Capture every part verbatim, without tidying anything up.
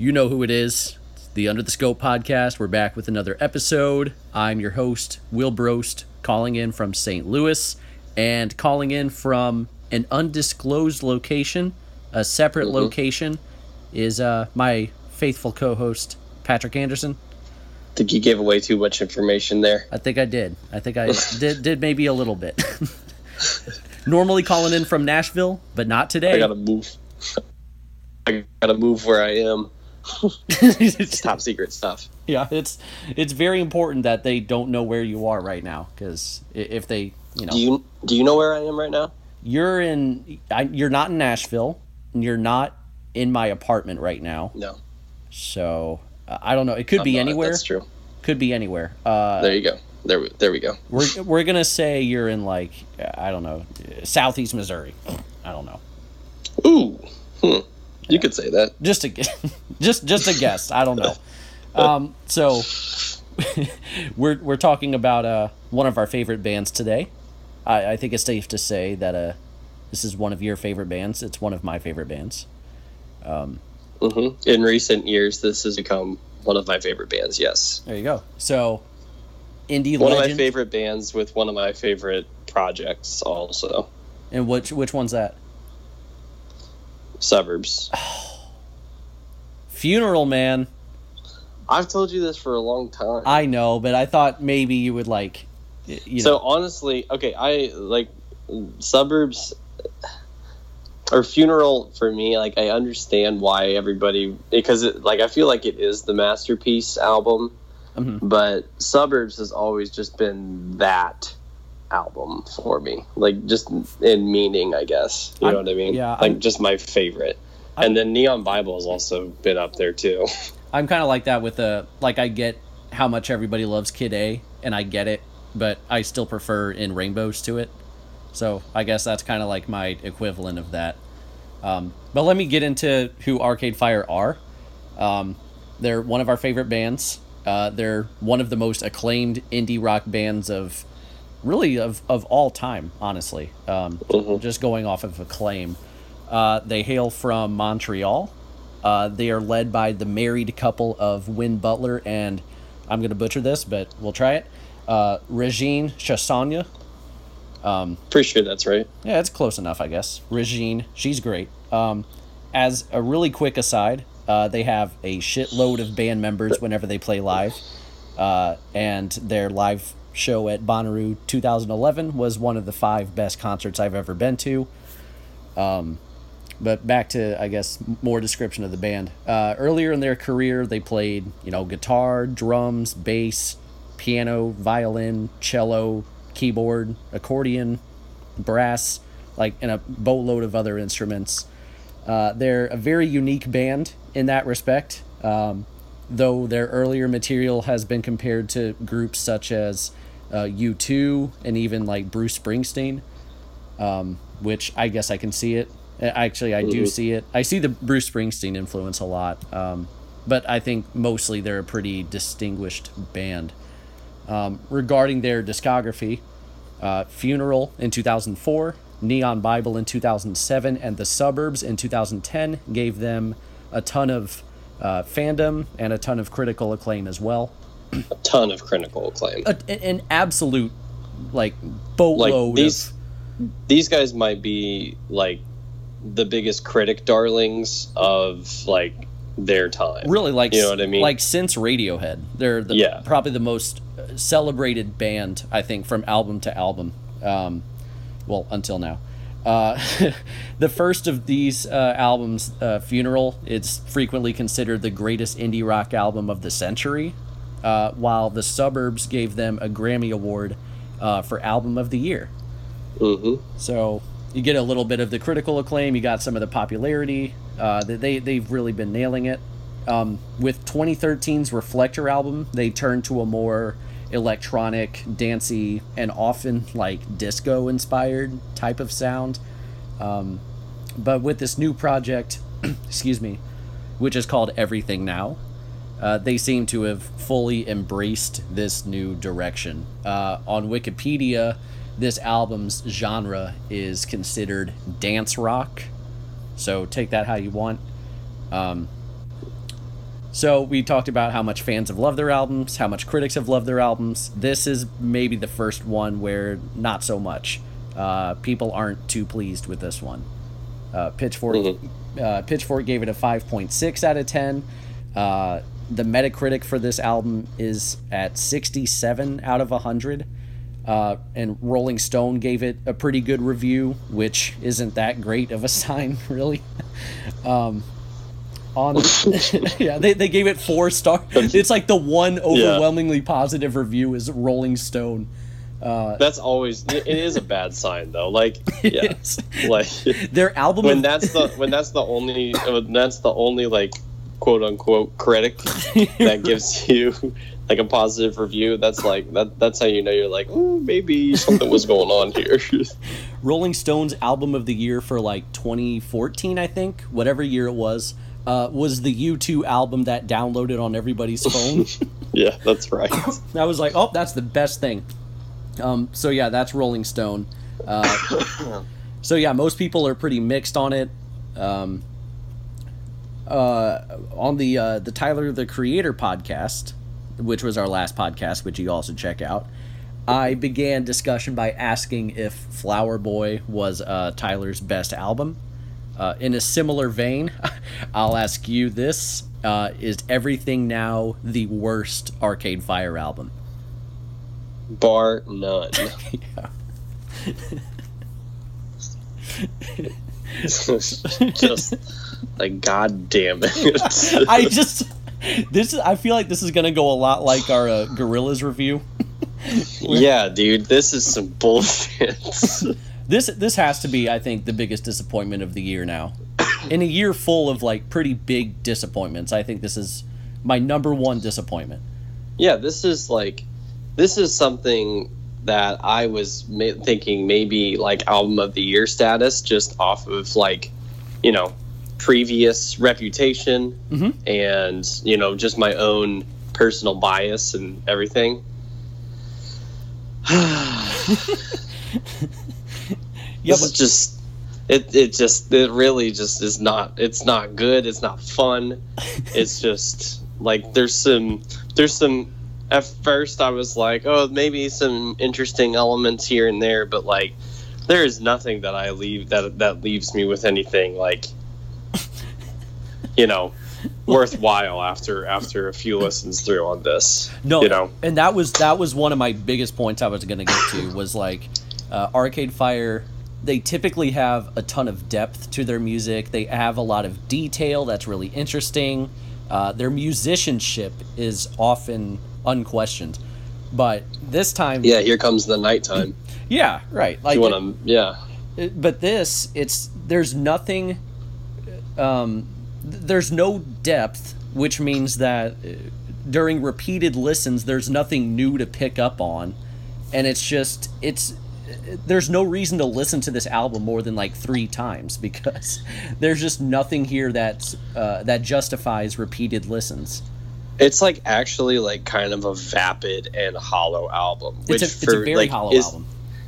You know who it is. It's the Under the Scope podcast. We're back with another episode. I'm your host, Will Brost, calling in from Saint Louis and calling in from an undisclosed location. A separate mm-hmm. location is uh, my faithful co-host, Patrick Anderson. I think you gave away too much information there. I think I did. I think I did, did maybe a little bit. Normally calling in from Nashville, but not today. I gotta move. I gotta move where I am. It's top secret stuff. Yeah, it's it's very important that they don't know where you are right now, because if they, you know, do you do you know where I am right now? You're in. I, you're not in Nashville. And you're not in my apartment right now. No. So uh, I don't know. It could I'm be not, anywhere. That's true. Could be anywhere. Uh, there you go. There, there we go. We're we're gonna say you're in, like, I don't know, southeast Missouri. I don't know. Ooh. Hmm. You yeah. could say that. Just a just just a guess. I don't know. Um, so we're we're talking about uh, one of our favorite bands today. I, I think it's safe to say that uh, this is one of your favorite bands. It's one of my favorite bands. Um, mm-hmm. In recent years, this has become one of my favorite bands. Yes. There you go. So, indie one legend. Of my favorite bands with one of my favorite projects, also. And which which one's that? Suburbs. Oh. Funeral, man. I've told you this for a long time. I know, but I thought maybe you would like. You know. So honestly, okay, I like Suburbs or Funeral for me. Like, I understand why everybody, because it, like, I feel like it is the masterpiece album, mm-hmm. but Suburbs has always just been that album for me. Like, just in meaning, I guess. You I'm, know what I mean? Yeah. Like, I'm, just my favorite. I'm, and then Neon Bible has also been up there too. I'm kind of like that with a like I get how much everybody loves Kid A, and I get it. But I still prefer In Rainbows to it. So I guess that's kind of like my equivalent of that. Um, but let me get into who Arcade Fire are. Um, they're one of our favorite bands. Uh, they're one of the most acclaimed indie rock bands of, really, of, of all time, honestly. Um, mm-hmm. Just going off of acclaim. Uh, they hail from Montreal. Uh, they are led by the married couple of Wynn Butler and, I'm going to butcher this, but we'll try it. Uh, Régine Chassagne. Um, Pretty sure that's right. Yeah, it's close enough, I guess. Régine, she's great. Um, as a really quick aside, uh, they have a shitload of band members whenever they play live. Uh, and their live show at Bonnaroo two thousand eleven was one of the five best concerts I've ever been to. Um, but back to, I guess, more description of the band. Uh, earlier in their career, they played, you know, guitar, drums, bass, piano, violin, cello, keyboard, accordion, brass, like, and a boatload of other instruments. Uh, they're a very unique band in that respect, um, though their earlier material has been compared to groups such as uh, U two and even like Bruce Springsteen, um, which I guess I can see it. Actually, I do see it. I see the Bruce Springsteen influence a lot, um, but I think mostly they're a pretty distinguished band. Um, regarding their discography, uh, Funeral in two thousand four, Neon Bible in two thousand seven, and The Suburbs in two thousand ten gave them a ton of uh, fandom and a ton of critical acclaim as well. A ton of critical acclaim. A, an absolute, like, boatload like these, of... These guys might be, like, the biggest critic darlings of, like, their time. Really, like, you know what I mean? Like, since Radiohead. They're the, yeah. probably the most celebrated band, I think, from album to album. Um, well, until now. Uh, the first of these uh, albums, uh, Funeral, it's frequently considered the greatest indie rock album of the century, uh, while The Suburbs gave them a Grammy Award uh, for Album of the Year. Mm-hmm. So you get a little bit of the critical acclaim, you got some of the popularity. Uh, they, they've really been nailing it. Um, with twenty thirteen's Reflektor album, they turned to a more electronic, dancey, and often like disco-inspired type of sound. Um, but with this new project, excuse me, which is called Everything Now, uh, they seem to have fully embraced this new direction. Uh, on Wikipedia, this album's genre is considered dance rock. So take that how you want. Um, So we talked about how much fans have loved their albums, how much critics have loved their albums. This is maybe the first one where not so much. Uh, people aren't too pleased with this one. Uh, Pitchfork mm-hmm. uh, Pitchfork gave it a five point six out of ten. Uh, the Metacritic for this album is at sixty-seven out of one hundred. Uh, and Rolling Stone gave it a pretty good review, which isn't that great of a sign, really. Um On, yeah, they, they gave it four stars. It's like the one overwhelmingly yeah. positive review is Rolling Stone. Uh, that's always it is a bad sign though. Like yeah, like their album when of- that's the when that's the only when that's the only like quote unquote critic that gives you like a positive review. That's like that. That's how you know you're like, oh, maybe something was going on here. Rolling Stone's album of the year for like twenty fourteen, I think, whatever year it was. Uh, was the U two album that downloaded on everybody's phone. Yeah, that's right. I was like, oh, that's the best thing. Um, so, yeah, that's Rolling Stone. Uh, so, yeah, most people are pretty mixed on it. Um, uh, on the uh, the Tyler the Creator podcast, which was our last podcast, which you also check out, I began discussion by asking if Flower Boy was uh, Tyler's best album. Uh, in a similar vein, I'll ask you this. Uh, is Everything Now the worst Arcade Fire album? Bar none. Just like, God damn it. I just, this is, I feel like this is going to go a lot like our uh, Gorillaz review. Yeah, dude, this is some bullshit. This this has to be, I think, the biggest disappointment of the year now. In a year full of, like, pretty big disappointments, I think this is my number one disappointment. Yeah, this is, like, this is something that I was ma- thinking maybe, like, album of the year status just off of, like, you know, previous reputation mm-hmm. and, you know, just my own personal bias and everything. Yeah, this but, is just it it just it really just is not it's not good, it's not fun. It's just like there's some there's some at first I was like, oh, maybe some interesting elements here and there, but like there is nothing that I leave that that leaves me with anything like you know worthwhile after after a few listens through on this. No, you know. And that was that was one of my biggest points I was going to get to was like uh, Arcade Fire. They typically have a ton of depth to their music. They have a lot of detail that's really interesting. Uh, their musicianship is often unquestioned. But this time... Yeah, here comes the nighttime. Yeah, right. Like, you wanna, yeah. But this, it's there's nothing... Um, there's no depth, which means that during repeated listens, there's nothing new to pick up on. And it's just... it's. There's no reason to listen to this album more than like three times because there's just nothing here that uh, that justifies repeated listens. It's like actually like kind of a vapid and hollow album, which it's a, it's for, a very like, hollow is, album.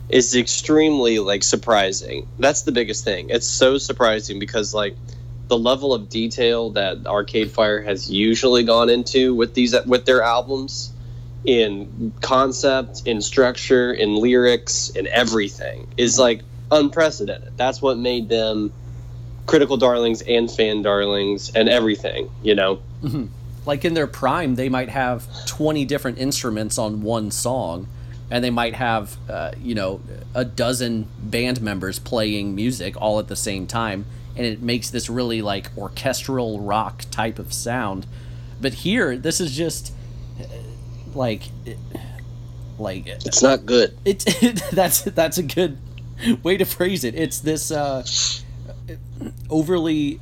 Is extremely like surprising. That's the biggest thing. It's so surprising because like the level of detail that Arcade Fire has usually gone into with these with their albums. In concept, in structure, in lyrics, in everything is like unprecedented. That's what made them critical darlings and fan darlings and everything, you know? Mm-hmm. Like in their prime, they might have twenty different instruments on one song and they might have, uh, you know, a dozen band members playing music all at the same time. And it makes this really like orchestral rock type of sound. But here, this is just... like like it's not good. It's it, that's that's a good way to phrase it. It's this uh overly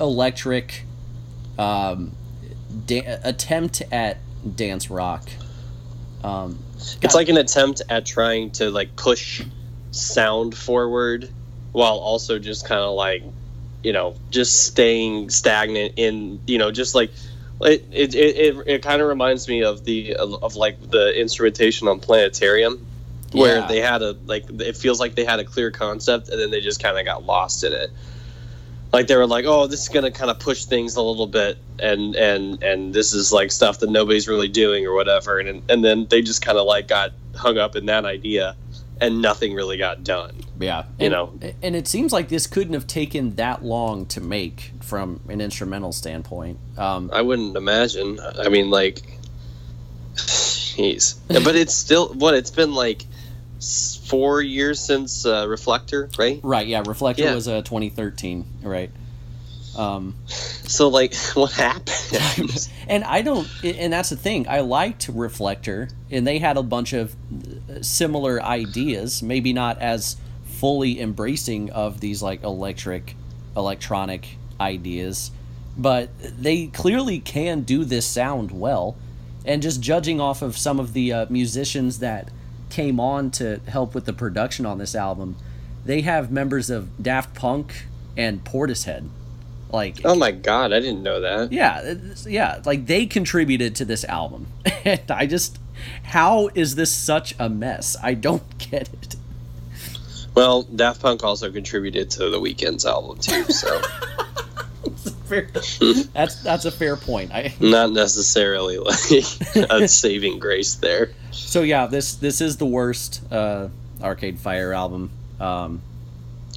electric um da- attempt at dance rock. Um it's like an attempt at trying to like push sound forward while also just kind of like you know just staying stagnant in you know just like It it it, it kind of reminds me of the of, of like the instrumentation on Planetarium, where yeah. they had a like it feels like they had a clear concept and then they just kind of got lost in it. like they were like, oh, this is going to kind of push things a little bit, and and and this is like stuff that nobody's really doing or whatever, and and then they just kind of like got hung up in that idea, and nothing really got done. Yeah, you and, know, and it seems like this couldn't have taken that long to make from an instrumental standpoint. Um, I wouldn't imagine. I mean, like, jeez, but it's still what it's been like. Four years since uh, Reflektor, right? Right, yeah. Reflektor yeah. was uh, twenty thirteen, right? Um, so, like, what happened? and I don't, and that's the thing. I liked Reflektor, and they had a bunch of similar ideas, maybe not as fully embracing of these, like, electric, electronic ideas, but they clearly can do this sound well. And just judging off of some of the uh, musicians that came on to help with the production on this album, they have members of Daft Punk and Portishead. Like, oh my god, I didn't know that. Yeah, yeah, like they contributed to this album. And I just, how is this such a mess? I don't get it. Well, Daft Punk also contributed to The Weeknd's album too, so that's, a fair, that's that's a fair point. I not necessarily like a saving grace there. So yeah, this this is the worst uh, Arcade Fire album, um,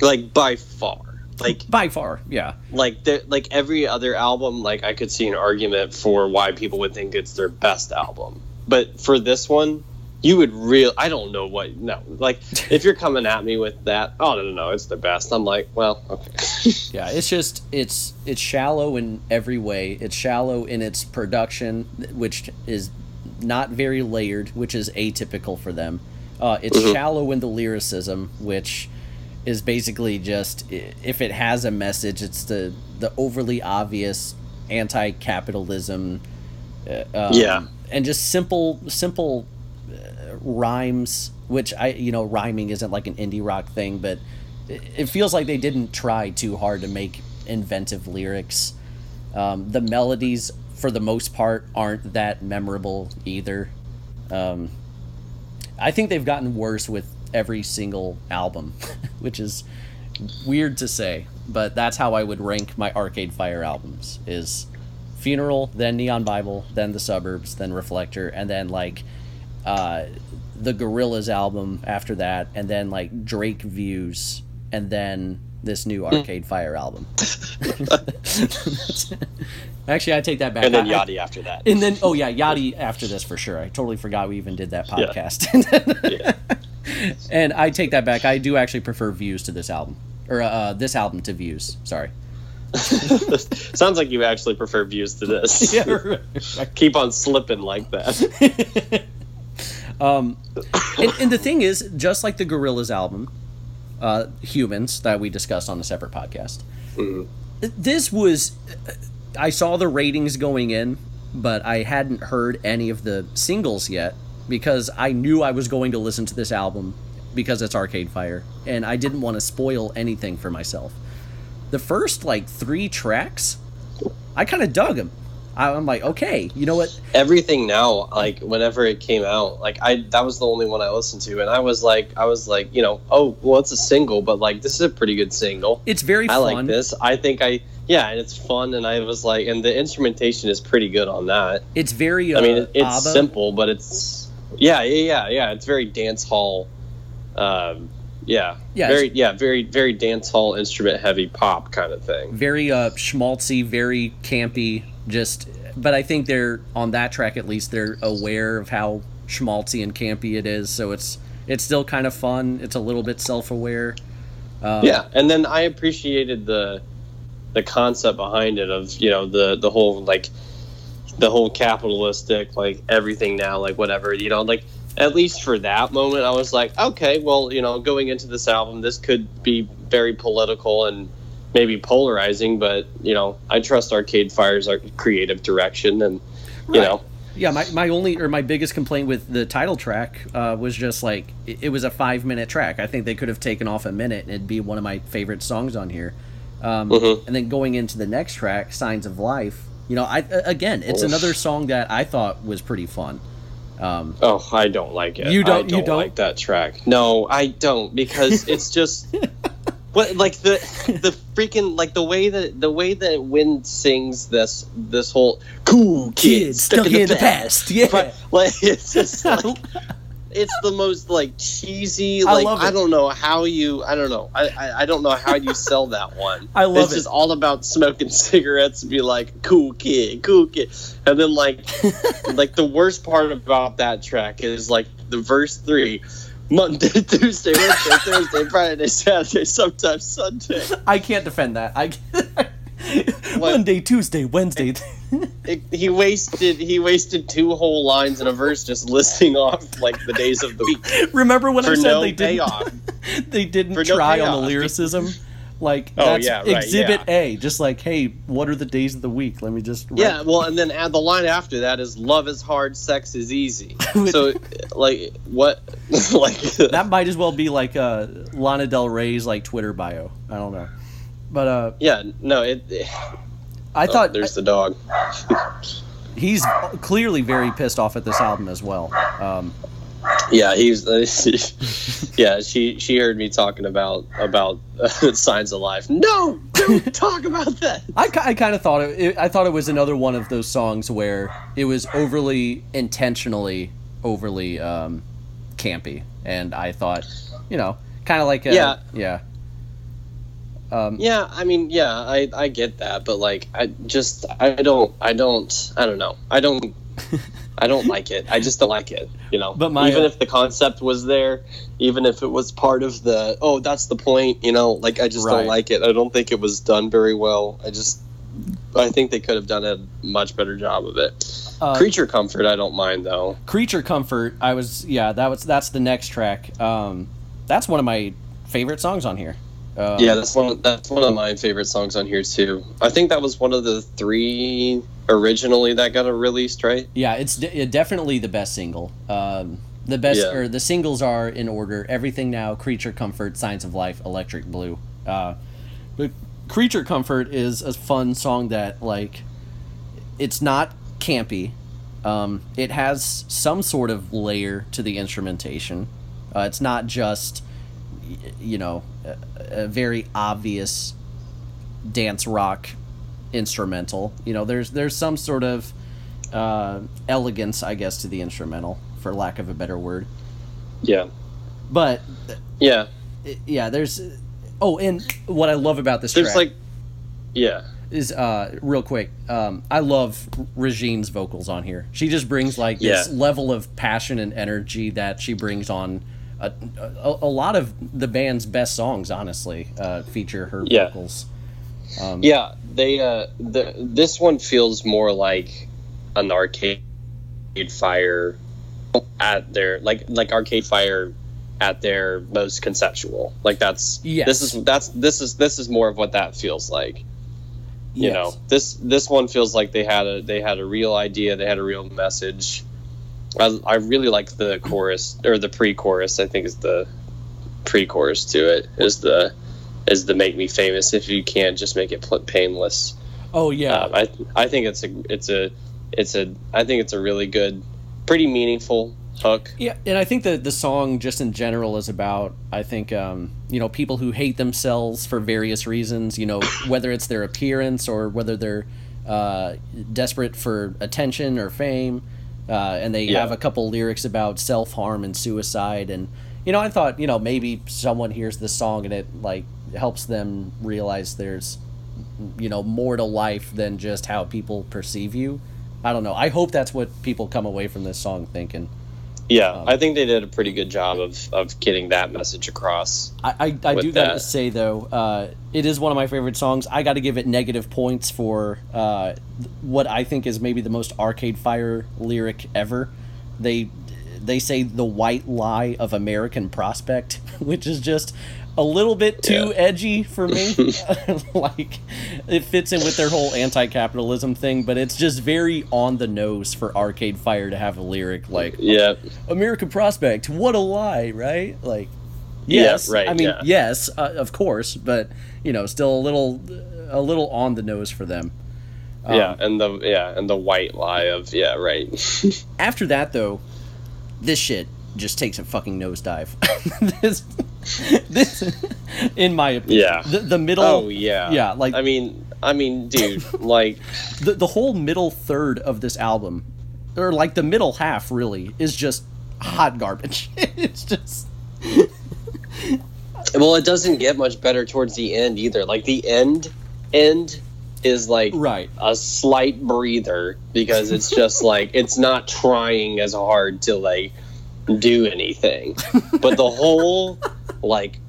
like by far. Like by far, yeah. Like the, like every other album, like I could see an argument for why people would think it's their best album, but for this one, you would real. I don't know what no. Like if you're coming at me with that, oh no no no, it's the best. I'm like, well, okay. Yeah, it's just it's it's shallow in every way. It's shallow in its production, which is not very layered, which is atypical for them. Uh, it's mm-hmm. shallow in the lyricism, which is basically just, if it has a message, it's the, the overly obvious anti-capitalism. Uh, um, yeah. And just simple, simple uh, rhymes, which I, you know, rhyming isn't like an indie rock thing, but it, it feels like they didn't try too hard to make inventive lyrics. Um, the melodies, for the most part, aren't that memorable either. Um, I think they've gotten worse with every single album, which is weird to say, but that's how I would rank my Arcade Fire albums, is Funeral, then Neon Bible, then The Suburbs, then Reflektor, and then like uh, the Gorillaz album after that, and then like Drake Views, and then this new Arcade Fire album. Actually, I take that back. And then Yachty after that. And then, oh yeah, Yachty after this for sure. I totally forgot we even did that podcast. Yeah. Yeah. And I take that back. I do actually prefer Views to this album. Or uh, this album to Views. Sorry. Sounds like you actually prefer Views to this. Yeah, right. I keep on slipping like that. um, and, and the thing is, just like the Gorillaz album, Uh, Humans, that we discussed on a separate podcast. Mm. This was, I saw the ratings going in, but I hadn't heard any of the singles yet because I knew I was going to listen to this album because it's Arcade Fire, and I didn't want to spoil anything for myself. The first like three tracks, I kind of dug them. I'm like, okay, you know what? Everything Now, like whenever it came out, like I that was the only one I listened to, and I was like, I was like, you know, oh, well, it's a single, but like this is a pretty good single. It's very. I fun. like this. I think I, yeah, and it's fun, and I was like, and the instrumentation is pretty good on that. It's very. Uh, I mean, it, it's ABBA. simple, but it's yeah, yeah, yeah, yeah. It's very dance hall. Um, Yeah, yeah, very, yeah, very, very dance hall, instrument heavy pop kind of thing. Very uh, schmaltzy, very campy. Just, but I think they're on that track at least. They're aware of how schmaltzy and campy it is, so it's it's still kind of fun. It's a little bit self aware. Um, yeah, and then I appreciated the the concept behind it of, you know, the the whole like the whole capitalistic like everything now, like whatever, you know, like. At least for that moment, I was like, okay, well, you know, going into this album, this could be very political and maybe polarizing, but, you know, I trust Arcade Fire's creative direction and, you right. know. Yeah, my, my only or my biggest complaint with the title track uh, was just like, it, it was a five-minute track. I think they could have taken off a minute and it'd be one of my favorite songs on here. Um, mm-hmm. And then going into the next track, Signs of Life, you know, I again, it's Oof. another song that I thought was pretty fun. Um, oh, I don't like it. You don't. I don't, you don't like that track. No, I don't, because it's just What, like the the freaking like the way that the way that Wynn sings this this whole cool kid stuck, stuck in, in the, the past, past. Yeah, but, like it's just like it's the most like cheesy. Like I, I don't know how you I don't know I, I I don't know how you sell that one. I love it's it. It's just all about smoking cigarettes and be like cool kid, cool kid, and then like like the worst part about that track is like the verse three. Monday, Tuesday, Wednesday, Thursday, Friday, Saturday, sometimes Sunday. I can't defend that. I like, Monday, Tuesday, Wednesday. It, it, he wasted he wasted two whole lines in a verse just listing off like the days of the week. Remember when I said no they didn't they didn't no try payoff. on the lyricism? Like oh, that's yeah, right, exhibit yeah. A, just like, hey, what are the days of the week? Let me just write. Yeah, well, and then add the line after that is love is hard, sex is easy. So like what like that might as well be like uh, Lana Del Rey's like Twitter bio. I don't know. But uh yeah, no, it, it I thought oh, there's the dog. He's clearly very pissed off at this album as well. Um Yeah, he's. Uh, yeah, she she heard me talking about about uh, Signs of Life. No, don't talk about that. I, I kind of thought it, it. I thought it was another one of those songs where it was overly intentionally overly um, campy, and I thought, you know, kind of like a, yeah yeah. Um, yeah, I mean, yeah, I I get that, but like, I just I don't I don't I don't know I don't. I don't like it. I just don't like it, you know. But my, even if the concept was there, even if it was part of the, oh, that's the point, you know, like I just right. don't like it. I don't think it was done very well. I just, I think they could have done a much better job of it. Uh, Creature Comfort, I don't mind though. Creature Comfort, I was, yeah, that was that's the next track. Um, that's one of my favorite songs on here. Um, yeah, that's one. That's one of my favorite songs on here too. I think that was one of the three originally that got released, right? Yeah, it's de- definitely the best single. Um, the best yeah. or the singles are in order: Everything Now, Creature Comfort, Signs of Life, Electric Blue. Uh, but Creature Comfort is a fun song that like, it's not campy. Um, it has some sort of layer to the instrumentation. Uh, it's not just, you know, a, a very obvious dance rock instrumental. You know, there's there's some sort of uh, elegance, I guess, to the instrumental, for lack of a better word. Yeah. But yeah, yeah. There's oh, and what I love about this there's track, like, yeah, is uh, real quick. Um, I love Régine's vocals on here. She just brings like this yeah. level of passion and energy that she brings on. A, a, a lot of the band's best songs, honestly, uh, feature her yeah. vocals. Um, yeah, they. Uh, the, this one feels more like an Arcade Fire at their like like Arcade Fire at their most conceptual. Like that's yes. this is that's this is this is more of what that feels like. You yes. know, this this one feels like they had a they had a real idea, they had a real message. I, I really like the chorus or the pre-chorus. I think is the pre-chorus to it is the is the make me famous if you can just make it painless. Oh yeah, um, I I think it's a it's a it's a I think it's a really good, pretty meaningful hook. Yeah, and I think that the song just in general is about I think um, you know people who hate themselves for various reasons. You know, whether it's their appearance or whether they're uh, desperate for attention or fame. Uh, and they yeah. have a couple lyrics about self-harm and suicide. And, you know, I thought, you know, maybe someone hears this song and it, like, helps them realize there's, you know, more to life than just how people perceive you. I don't know. I hope that's what people come away from this song thinking. Yeah, um, I think they did a pretty good job of, of getting that message across. I, I, I do got to say, though, uh, it is one of my favorite songs. I got to give it negative points for uh, what I think is maybe the most Arcade Fire lyric ever. They they say the white lie of American prospect, which is just a little bit too yeah. edgy for me. Like, it fits in with their whole anti-capitalism thing, but it's just very on the nose for Arcade Fire to have a lyric like, yeah, American prospect, what a lie, right? Like, yes, yeah, right, I mean, yeah. yes, uh, of course, but, you know, still a little, a little on the nose for them. Um, yeah, and the, yeah, and the white lie of, yeah, right. After that, though, this shit just takes a fucking nosedive. this This, in my opinion, yeah. the, the middle. Oh yeah, yeah. Like I mean, I mean, dude, like the the whole middle third of this album, or like the middle half, really, is just hot garbage. It's just. Well, it doesn't get much better towards the end either. Like the end, end is like right. a slight breather because it's just like it's not trying as hard to like do anything. But the whole like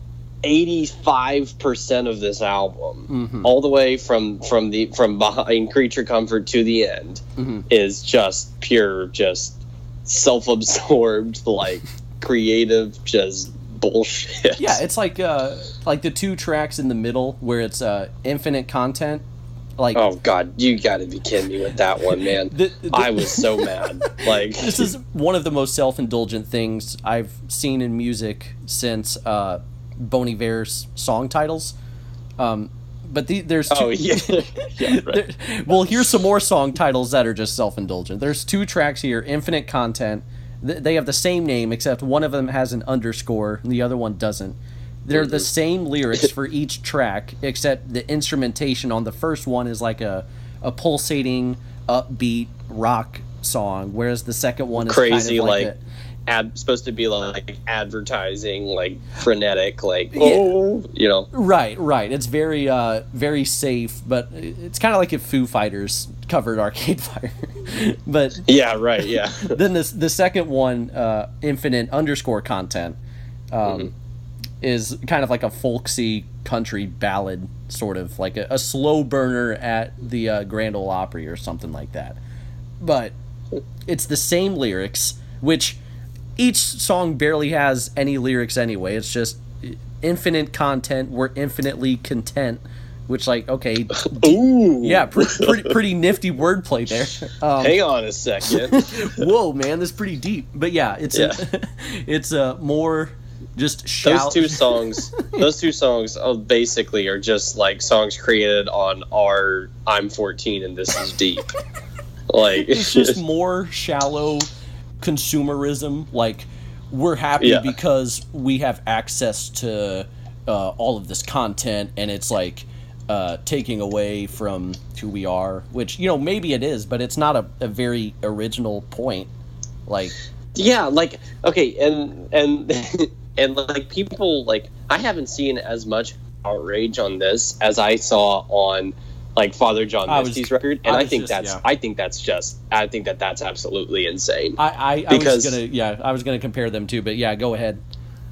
eighty-five percent of this album, mm-hmm. all the way from from the from behind Creature Comfort to the end, mm-hmm. is just pure, just self-absorbed, like creative, just. Bullshit. Yeah, it's like uh, like the two tracks in the middle where it's uh, infinite content. Like, oh god, you gotta be kidding me with that one, man. the, the, I was so mad. Like, this is one of the most self-indulgent things I've seen in music since uh, Bon Iver's song titles. Um, but the, there's two, oh yeah, yeah right. there, well, here's some more song titles that are just self-indulgent. There's two tracks here, infinite content. They have the same name, except one of them has an underscore and the other one doesn't. They're the same lyrics for each track, except the instrumentation on the first one is like a, a pulsating, upbeat rock song, whereas the second one is crazy, kind of like, like a, ad, supposed to be like advertising, like frenetic, like yeah. oh, you know. Right, right. It's very, uh, very safe, but it's kind of like if Foo Fighters covered Arcade Fire. But yeah, right, yeah. Then this the second one, uh, infinite underscore content, um, mm-hmm. is kind of like a folksy country ballad, sort of like a, a slow burner at the uh, Grand Ole Opry or something like that. But it's the same lyrics, which each song barely has any lyrics anyway. It's just infinite content. We're infinitely content. Which, like, okay, ooh. yeah, pretty, pretty, pretty nifty wordplay there. Um, Hang on a second. Whoa, man, that's pretty deep. But yeah, it's yeah. A, it's a more just shout. Those two songs, those two songs, uh, basically are just like songs created on our "I'm fourteen and this is deep." Like it's just more shallow consumerism. Like we're happy yeah. because we have access to uh, all of this content, and it's like. Uh, taking away from who we are, which, you know, maybe it is, but it's not a, a very original point. Like, yeah, like, okay, and and and like people, like, I haven't seen as much outrage on this as I saw on like Father John Misty's record, and I, I think just, that's yeah. I think that's just I think that that's absolutely insane. I, I, I because, was gonna yeah I was gonna compare them too, but yeah, go ahead.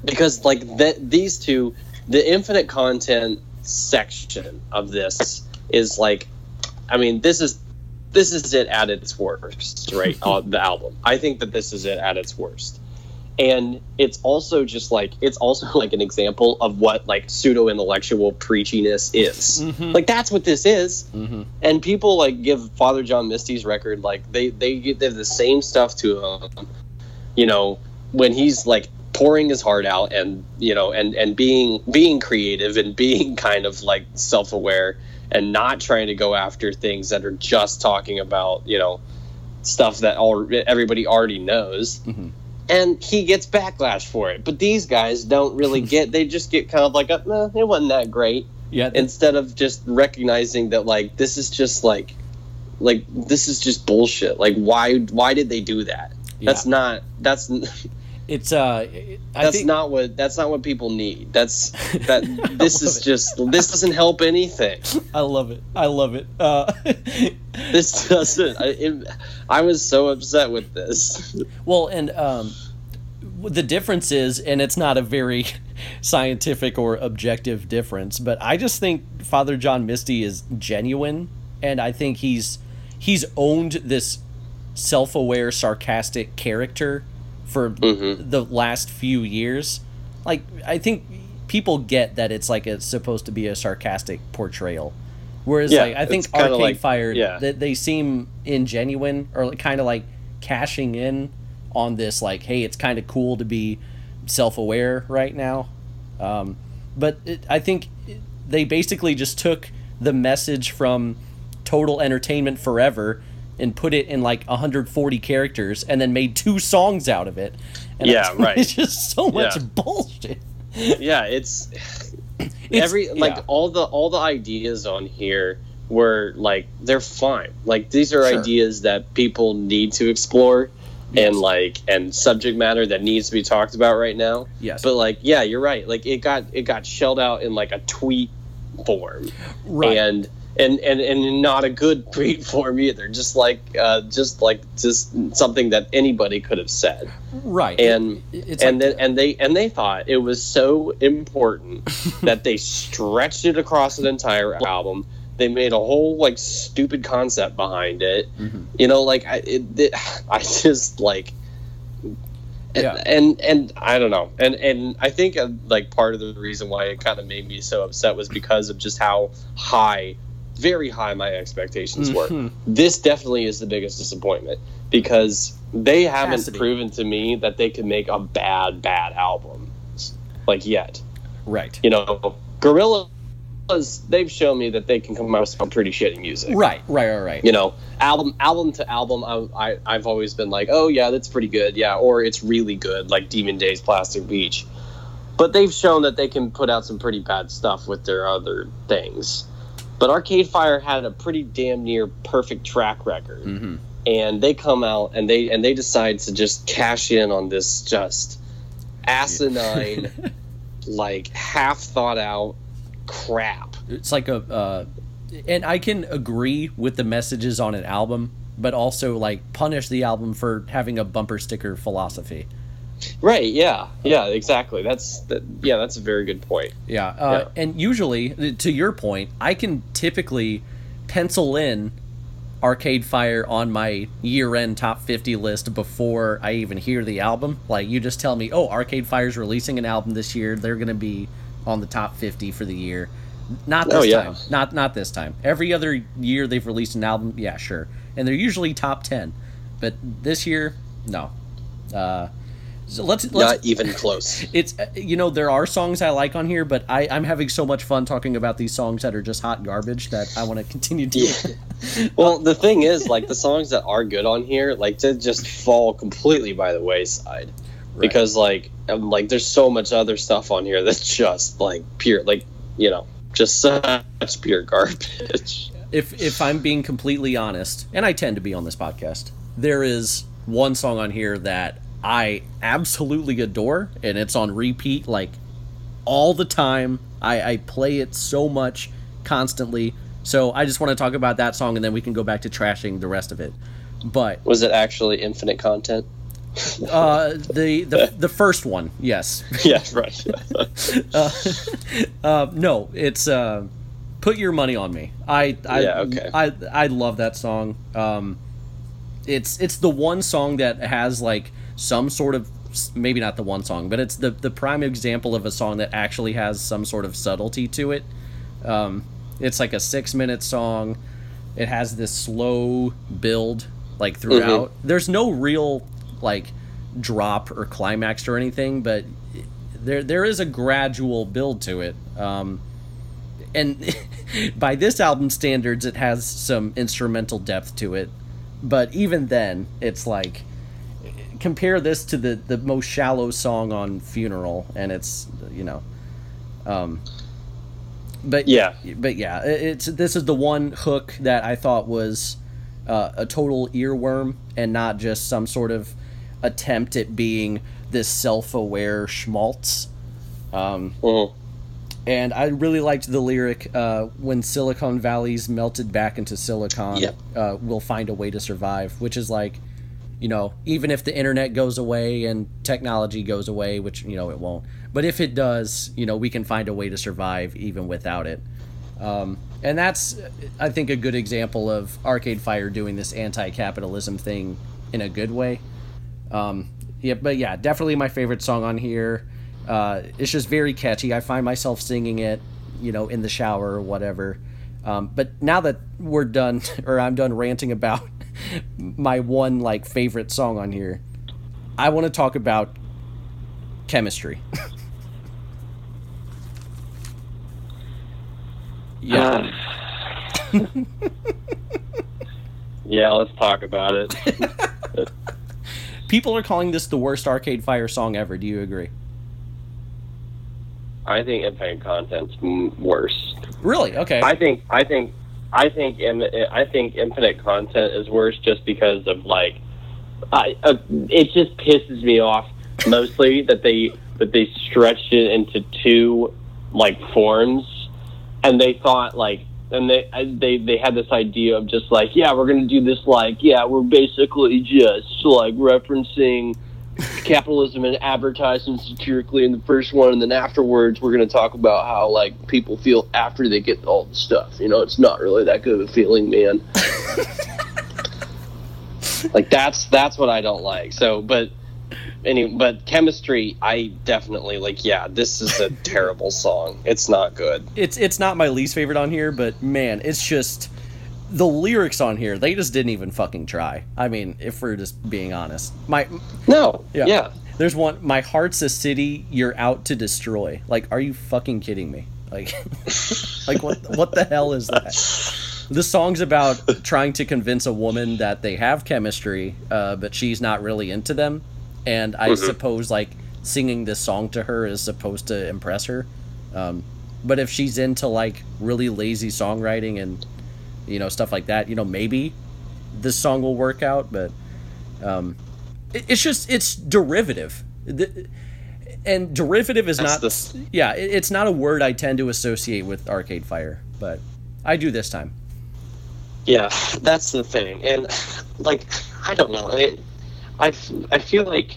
Because like th- these two, the infinite content section of this is like, I mean, this is this is it at its worst, right? uh, the album. I think that this is it at its worst, and it's also just like it's also like an example of what like pseudo intellectual preachiness is. Mm-hmm. Like that's what this is, mm-hmm. and people like give Father John Misty's record like they they give the same stuff to him, you know, when he's like. Pouring his heart out and, you know, and, and being being creative and being kind of like self-aware and not trying to go after things that are just talking about, you know, stuff that all everybody already knows. Mm-hmm. And he gets backlash for it. But these guys don't really get, they just get kind of like, oh, no, it wasn't that great. Yeah. Instead of just recognizing that, like, this is just like, like, this is just bullshit. Like, why, why did they do that? Yeah. That's not, that's... It's uh, I that's think, not what that's not what people need. That's that. This is it. just this doesn't help anything. I love it. I love it. Uh, this doesn't. I, it, I was so upset with this. Well, and um, the difference is, and it's not a very scientific or objective difference, but I just think Father John Misty is genuine, and I think he's he's owned this self-aware, sarcastic character. For mm-hmm. the last few years. Like, I think people get that it's like it's supposed to be a sarcastic portrayal. Whereas, yeah, like, I think Arcade like, Fire, yeah. they, they seem ingenuine or kind of like cashing in on this, like, hey, it's kind of cool to be self-aware right now. Um, but it, I think they basically just took the message from Total Entertainment Forever and put it in like one hundred forty characters and then made two songs out of it. And yeah, I, right. It's just so much yeah. bullshit. Yeah, it's, it's every like yeah. all the all the ideas on here were like, they're fine. Like, these are sure. ideas that people need to explore, yes. and like and subject matter that needs to be talked about right now. Yes. But like, yeah, you're right. Like, it got it got shelled out in like a tweet form. Right. And And, and and not a good tweet form either. Just like uh, just like just something that anybody could have said. Right. And it's and like, then and they and they thought it was so important that they stretched it across an entire album. They made a whole like stupid concept behind it. Mm-hmm. You know, like I it, it, I just like. Yeah. And, and and I don't know, and and I think uh, like part of the reason why it kind of made me so upset was because of just how high. Very high my expectations were. Mm-hmm. This definitely is the biggest disappointment, because they haven't Cassidy. proven to me that they can make a bad, bad album, like, yet. Right. You know, Gorillaz, they've shown me that they can come out with some pretty shitty music. Right, right, right, right. You know, album album to album, I, I, I've always been like, oh, yeah, that's pretty good, yeah, or it's really good, like Demon Days, Plastic Beach. But they've shown that they can put out some pretty bad stuff with their other things. But Arcade Fire had a pretty damn near perfect track record, mm-hmm. and they come out and they and they decide to just cash in on this just asinine, like half thought out crap. It's like a, uh, and I can agree with the messages on an album, but also like punish the album for having a bumper sticker philosophy. Right. Yeah. Yeah. Exactly. That's that. Yeah. That's a very good point. Yeah. Uh, yeah. And usually, to your point, I can typically pencil in Arcade Fire on my year-end top fifty list before I even hear the album. Like, you just tell me, oh, Arcade Fire's releasing an album this year. They're going to be on the top fifty for the year. Not this oh, yeah. time. Not not this time. Every other year they've released an album. Yeah, sure. And they're usually top ten. But this year, no. Uh, So let's, let's, not even close. It's, you know, there are songs I like on here, but I, I'm having so much fun talking about these songs that are just hot garbage that I want to continue to. Yeah. Well, the thing is, like, the songs that are good on here, like, they just fall completely by the wayside, right. because like I'm, like there's so much other stuff on here that's just like pure, like, you know, just such pure garbage. If if I'm being completely honest, and I tend to be on this podcast, there is one song on here that I absolutely adore, and it's on repeat like all the time. I, I play it so much, constantly. So I just want to talk about that song, and then we can go back to trashing the rest of it. But was it actually Infinite Content? uh, the, the the first one, yes. Yeah, right. uh, uh, no, it's uh, Put Your Money on Me. I I yeah, okay. I I love that song. Um, it's it's the one song that has like. Some sort of, maybe not the one song, but it's the, the prime example of a song that actually has some sort of subtlety to it. Um, it's like a six minute song. It has this slow build like throughout. Mm-hmm. There's no real like drop or climax or anything, but there there is a gradual build to it. Um, and by this album standards, it has some instrumental depth to it. But even then, it's like, compare this to the, the most shallow song on Funeral, and it's, you know, um, but yeah, but yeah, it's this is the one hook that I thought was uh, a total earworm and not just some sort of attempt at being this self-aware schmaltz. Um, mm-hmm. And I really liked the lyric, uh, when Silicon Valley's melted back into silicon, yep. uh, we'll find a way to survive, which is like, you know, even if the internet goes away and technology goes away, which, you know, it won't. But if it does, you know, we can find a way to survive even without it. Um, and that's, I think, a good example of Arcade Fire doing this anti-capitalism thing in a good way. Um, yeah, but yeah, definitely my favorite song on here. Uh, it's just very catchy. I find myself singing it, you know, in the shower or whatever. Um, but now that we're done, or I'm done ranting about my one like favorite song on here, I want to talk about Chemistry. Yeah. Um, yeah, let's talk about it. People are calling this the worst Arcade Fire song ever. Do you agree? I think Impact Content's worse. Really? Okay. I think I think I think I think Infinite Content is worse just because of like, I uh, it just pisses me off mostly that they that they stretched it into two like forms, and they thought like. And they, they they had this idea of just like, yeah, we're going to do this, like, yeah, we're basically just, like, referencing capitalism and advertising satirically in the first one, and then afterwards we're going to talk about how, like, people feel after they get all the stuff. You know, it's not really that good of a feeling, man. Like, that's that's what I don't like. So, but, anyway, but Chemistry, I definitely, like, yeah, this is a terrible song. It's not good. It's it's not my least favorite on here, but, man, it's just... The lyrics on here, they just didn't even fucking try. I mean, if we're just being honest. my No, yeah. yeah. There's one, my heart's a city you're out to destroy. Like, are you fucking kidding me? Like, like what what the hell is that? The song's about trying to convince a woman that they have chemistry, uh, but she's not really into them. And I mm-hmm. suppose, like, singing this song to her is supposed to impress her. Um, but if she's into, like, really lazy songwriting and, you know, stuff like that, you know, maybe this song will work out. But um, it, it's just, it's derivative. The, and derivative is That's not, the... yeah, it, it's not a word I tend to associate with Arcade Fire. But I do this time. Yeah, that's the thing. And, like, I don't know, it... I, I feel like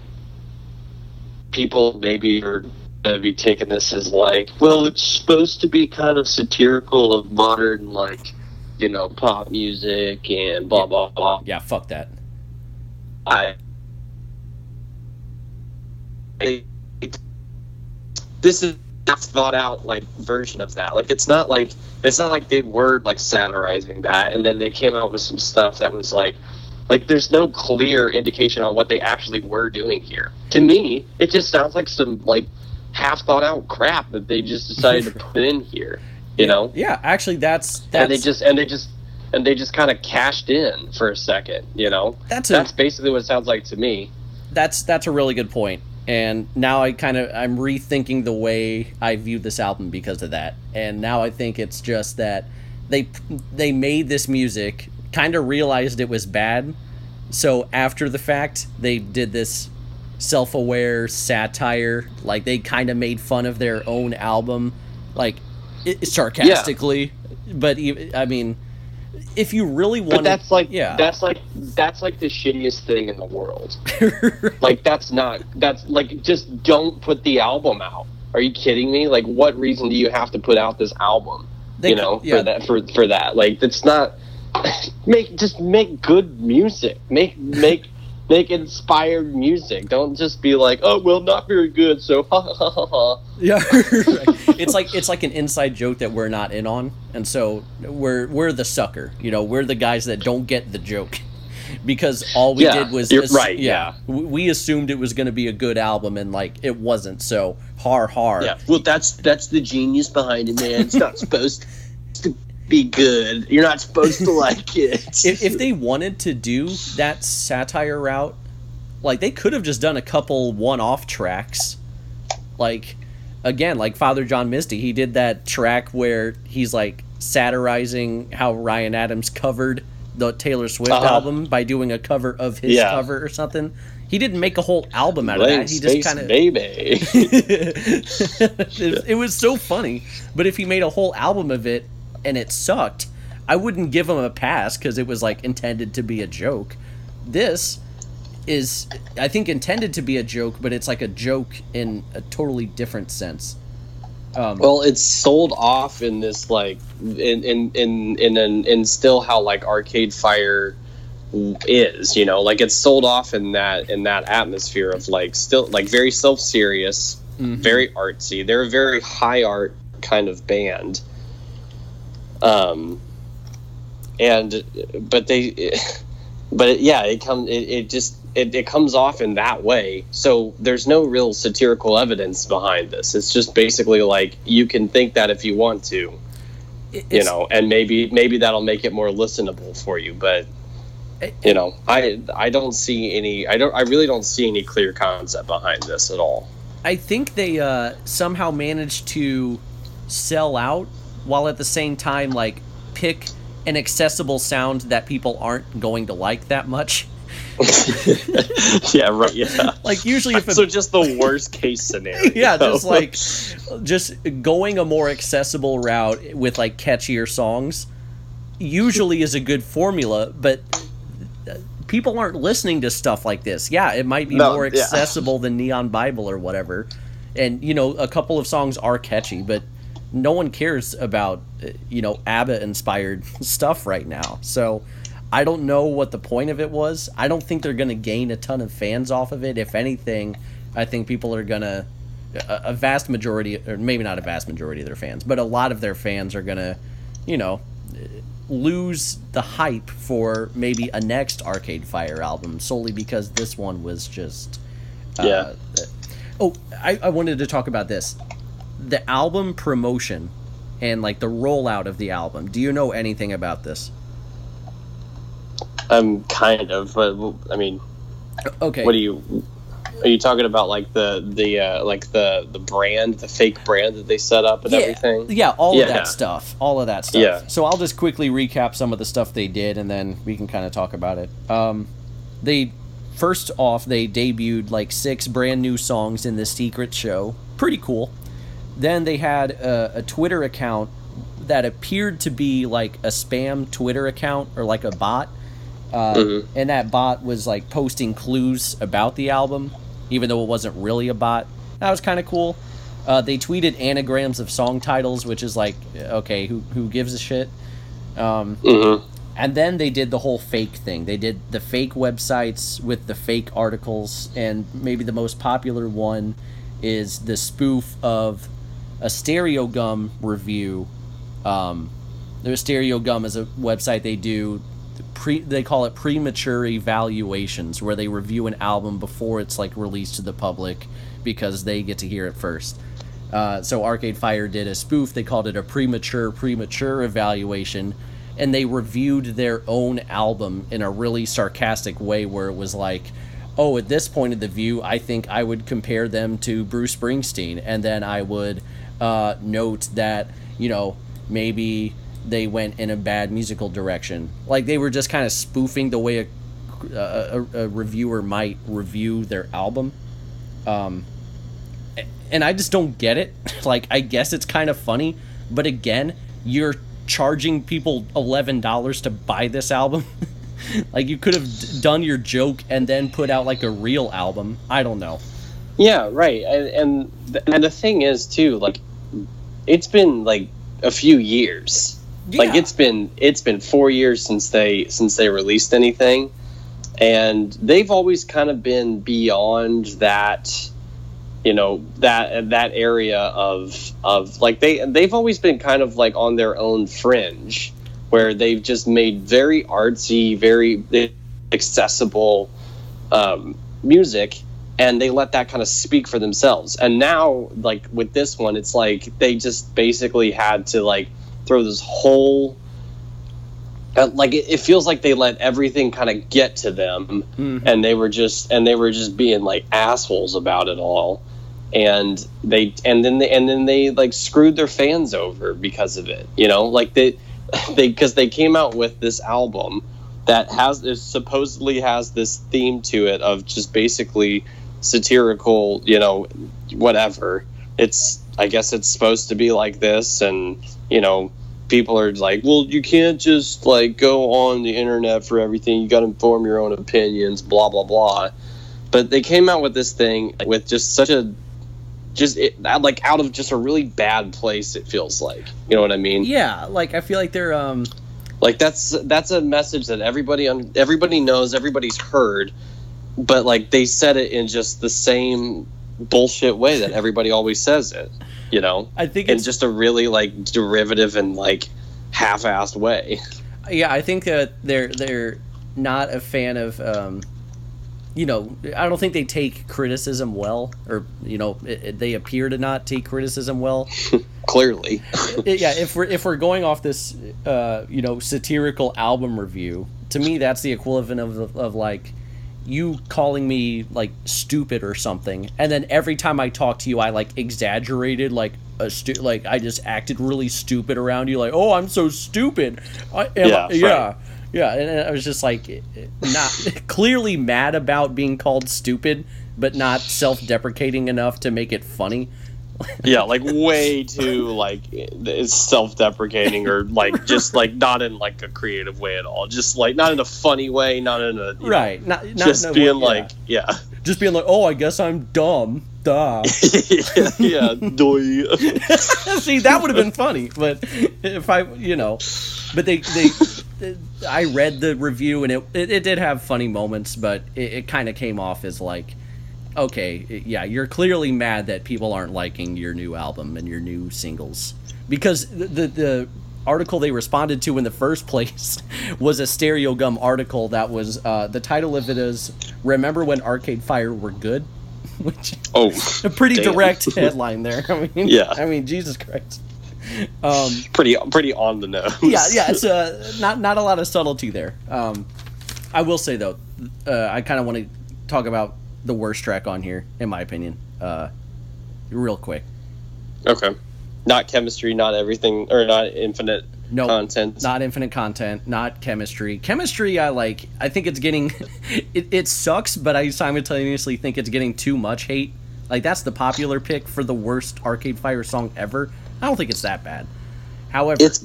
people maybe are going to be taking this as like, well, it's supposed to be kind of satirical of modern, like, you know, pop music and blah, blah, blah. Yeah, fuck that. I... I this is a thought-out, like, version of that. Like, it's not like, it's not like they were, like, satirizing that, and then they came out with some stuff that was like, Like, there's no clear indication on what they actually were doing here. To me, it just sounds like some, like, half-thought-out crap that they just decided to put in here, you yeah, know? Yeah, actually, that's... that's... And they just, and they just, and they just kind of cashed in for a second, you know? That's, a, that's basically what it sounds like to me. That's that's a really good point. And now I kind of, I'm rethinking the way I view this album because of that. And now I think it's just that they they made this music... kind of realized it was bad, so after the fact they did this self-aware satire, like they kind of made fun of their own album, like it, sarcastically yeah. But I mean, if you really want, that's like yeah that's like that's like the shittiest thing in the world. Like that's not that's like just don't put the album out. Are you kidding me? Like, what reason do you have to put out this album? They, you know yeah. for that for for that like it's not Make just make good music. Make make make inspired music. Don't just be like, oh well, not very good. So ha ha ha ha. Yeah, right. It's like it's like an inside joke that we're not in on, and so we're we're the sucker. You know, we're the guys that don't get the joke because all we yeah, did was you're ass- right. Yeah, yeah, we assumed it was going to be a good album, and like it wasn't. So har har. Yeah. Well, that's that's the genius behind it, man. It's not supposed to. Be good. You're not supposed to like it. if, if they wanted to do that satire route, like they could have just done a couple one-off tracks. Like, again, like Father John Misty, he did that track where he's like satirizing how Ryan Adams covered the Taylor Swift uh-huh. album by doing a cover of his yeah. cover or something. He didn't make a whole album out Blank of that. He just kind of baby. it, it was so funny. But if he made a whole album of it. And it sucked, I wouldn't give him a pass because it was like intended to be a joke. This is, I think, intended to be a joke, but it's like a joke in a totally different sense. Um, well, it's sold off in this like in in in in in, in still how like Arcade Fire is, you know, like it's sold off in that in that atmosphere of like still like very self-serious, mm-hmm. very artsy. They're a very high art kind of band. Um, and, but they, but yeah, it comes, it, it just, it, it comes off in that way. So there's no real satirical evidence behind this. It's just basically like, you can think that if you want to, it's, you know, and maybe, maybe that'll make it more listenable for you. But, you know, I, I don't see any, I don't, I really don't see any clear concept behind this at all. I think they uh, somehow managed to sell out while at the same time, like, pick an accessible sound that people aren't going to like that much. yeah, right, yeah. Like, usually if... A, so just the worst case scenario. yeah, just, like, just going a more accessible route with, like, catchier songs usually is a good formula, but people aren't listening to stuff like this. Yeah, it might be no, more accessible yeah. than Neon Bible or whatever. And, you know, a couple of songs are catchy, but no one cares about, you know, ABBA-inspired stuff right now. So I don't know what the point of it was. I don't think they're going to gain a ton of fans off of it. If anything, I think people are going to... A vast majority, or maybe not a vast majority of their fans, but a lot of their fans are going to, you know, lose the hype for maybe a next Arcade Fire album solely because this one was just... Uh, yeah. Oh, I, I wanted to talk about this. The album promotion and, like, the rollout of the album. Do you know anything about this? Um, kind of, but I mean, okay. What do you, are you talking about, like, the, the, uh, like the, the brand, the fake brand that they set up and yeah. everything? Yeah. All yeah. of that stuff, all of that stuff. Yeah. So I'll just quickly recap some of the stuff they did and then we can kind of talk about it. Um, they, first off, they debuted like six brand new songs in the secret show. Pretty cool. Then they had a, a Twitter account that appeared to be like a spam Twitter account or like a bot. Uh, mm-hmm. And that bot was, like, posting clues about the album, even though it wasn't really a bot. That was kind of cool. Uh, they tweeted anagrams of song titles, which is like, okay, who who gives a shit? Um, mm-hmm. And then they did the whole fake thing. They did the fake websites with the fake articles, and maybe the most popular one is the spoof of a Stereogum review. Um, the Stereogum is a website they do... Pre, they call it premature evaluations, where they review an album before it's, like, released to the public because they get to hear it first. Uh, so Arcade Fire did a spoof. They called it a premature premature evaluation, and they reviewed their own album in a really sarcastic way where it was like, oh, at this point of the view, I think I would compare them to Bruce Springsteen, and then I would uh, note that, you know, maybe... they went in a bad musical direction. Like, they were just kind of spoofing the way a, a, a reviewer might review their album. Um, and I just don't get it. Like, I guess it's kind of funny, but again, you're charging people eleven dollars to buy this album. Like, you could have d- done your joke and then put out, like, a real album. I don't know. Yeah, right. And, and, th- and the thing is, too, like, it's been, like, a few years. Yeah. Like, it's been it's been four years since they since they released anything, and they've always kind of been beyond that, you know, that that area of of like they they've always been kind of like on their own fringe, where they've just made very artsy, very accessible um, music, and they let that kind of speak for themselves. And now, like with this one, it's like they just basically had to like. Throw this whole uh, like it, it feels like they let everything kind of get to them, mm-hmm. and they were just and they were just being like assholes about it all, and they and then they, and then they like screwed their fans over because of it, you know, like they they because they came out with this album that has it supposedly has this theme to it of just basically satirical, you know, whatever. It's I guess it's supposed to be like this, and you know, people are like, well, you can't just like go on the internet for everything. You got to form your own opinions, blah, blah, blah. But they came out with this thing with just such a, just it, like out of just a really bad place. It feels like, you know what I mean? Yeah. Like, I feel like they're, um, like that's, that's a message that everybody, everybody knows, everybody's heard, but like they said it in just the same bullshit way that everybody always says it, you know, I think in it's, just a really like derivative and like half-assed way. Yeah, I think that they're they're not a fan of um you know, I don't think they take criticism well, or you know, it, it, they appear to not take criticism well. Clearly. Yeah, if we're if we're going off this uh you know, satirical album review, to me that's the equivalent of of, of like you calling me like stupid or something, and then every time I talked to you, I like exaggerated, like a stu- like I just acted really stupid around you, like, oh, I'm so stupid. I, am yeah, I, yeah, yeah, and I was just like, not clearly mad about being called stupid, but not self-deprecating enough to make it funny. Yeah, like way too like it's self-deprecating, or like just like not in like a creative way at all, just like not in a funny way, not in a right, know, not, not just no being way, like yeah. yeah, just being like, oh, I guess I'm dumb, duh. yeah, yeah doy. See, that would have been funny, but if I, you know, but they they, I read the review and it it, it did have funny moments, but it, it kind of came off as like, okay, yeah, you're clearly mad that people aren't liking your new album and your new singles, because the the, the article they responded to in the first place was a Stereogum article that was uh, the title of it is "Remember When Arcade Fire Were Good," which oh, a pretty damn. direct headline there. I mean, yeah, I mean, Jesus Christ, um, pretty pretty on the nose. Yeah, yeah, it's uh, not not a lot of subtlety there. Um, I will say though, uh, I kind of want to talk about the worst track on here, in my opinion, uh, real quick. Okay. Not Chemistry, not Everything, or not Infinite nope, Content. Not Infinite Content, not Chemistry. Chemistry, I like, I think it's getting, it, it sucks, but I simultaneously think it's getting too much hate. Like, that's the popular pick for the worst Arcade Fire song ever. I don't think it's that bad. However, it's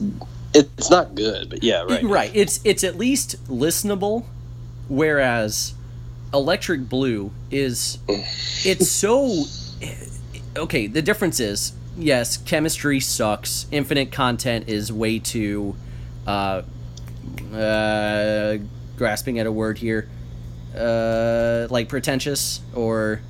it's not good, but yeah, right. Right. It's it's at least listenable, whereas Electric Blue is, it's so, okay, the difference is, yes, Chemistry sucks, Infinite Content is way too, uh, uh, grasping at a word here, uh, like pretentious, or,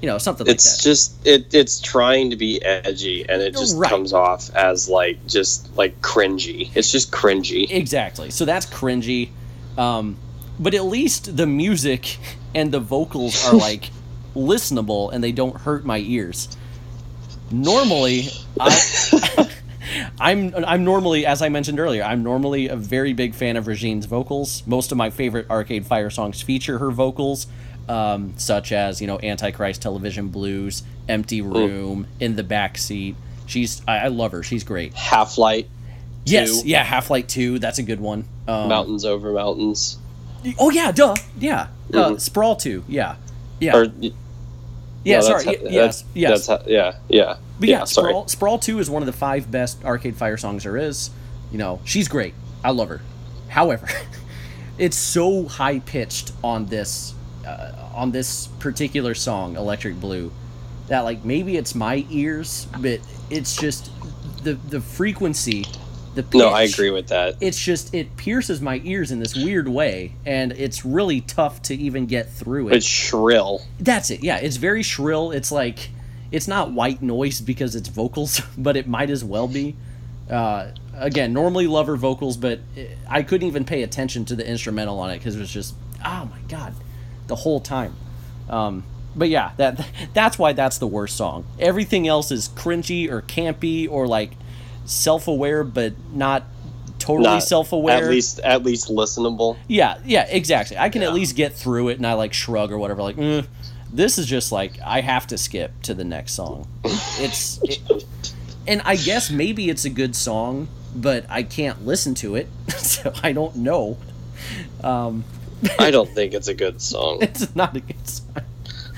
you know, something like that. It's just, it, it's trying to be edgy, and it just right. comes off as, like, just, like, cringy. It's just cringy. Exactly. So that's cringy. Um, But at least the music and the vocals are, like, listenable and they don't hurt my ears. Normally, I, I'm I'm normally, as I mentioned earlier, I'm normally a very big fan of Régine's vocals. Most of my favorite Arcade Fire songs feature her vocals, um, such as, you know, Antichrist Television Blues, Empty Room, oh. In the Backseat. She's, I, I love her. She's great. Half-Light two. Yes, yeah, Half-Light two. That's a good one. Um, Mountains Over Mountains. Oh yeah, duh, yeah. Uh, mm-hmm. Sprawl two, yeah, yeah, or, yeah. No, sorry, how, yes, yes, how, yeah, yeah. But yeah, yeah Sprawl, Sprawl two is one of the five best Arcade Fire songs there is. You know, she's great. I love her. However, it's so high pitched on this, uh, on this particular song, Electric Blue, that like maybe it's my ears, but it's just the the frequency. The pitch, no, I agree with that. It's just, it pierces my ears in this weird way, and it's really tough to even get through it. It's shrill. That's it, yeah. It's very shrill. It's like, it's not white noise because it's vocals, but it might as well be. Uh, again, normally love her vocals, but it, I couldn't even pay attention to the instrumental on it because it was just, oh my God, the whole time. Um, but yeah, that that's why that's the worst song. Everything else is cringy or campy or like self-aware, but not totally not, self-aware. At least, at least listenable. Yeah, yeah, exactly. I can yeah. at least get through it, and I like shrug or whatever. Like, mm. This is just like I have to skip to the next song. It's, it, and I guess maybe it's a good song, but I can't listen to it, so I don't know. Um, I don't think it's a good song. It's not a good song.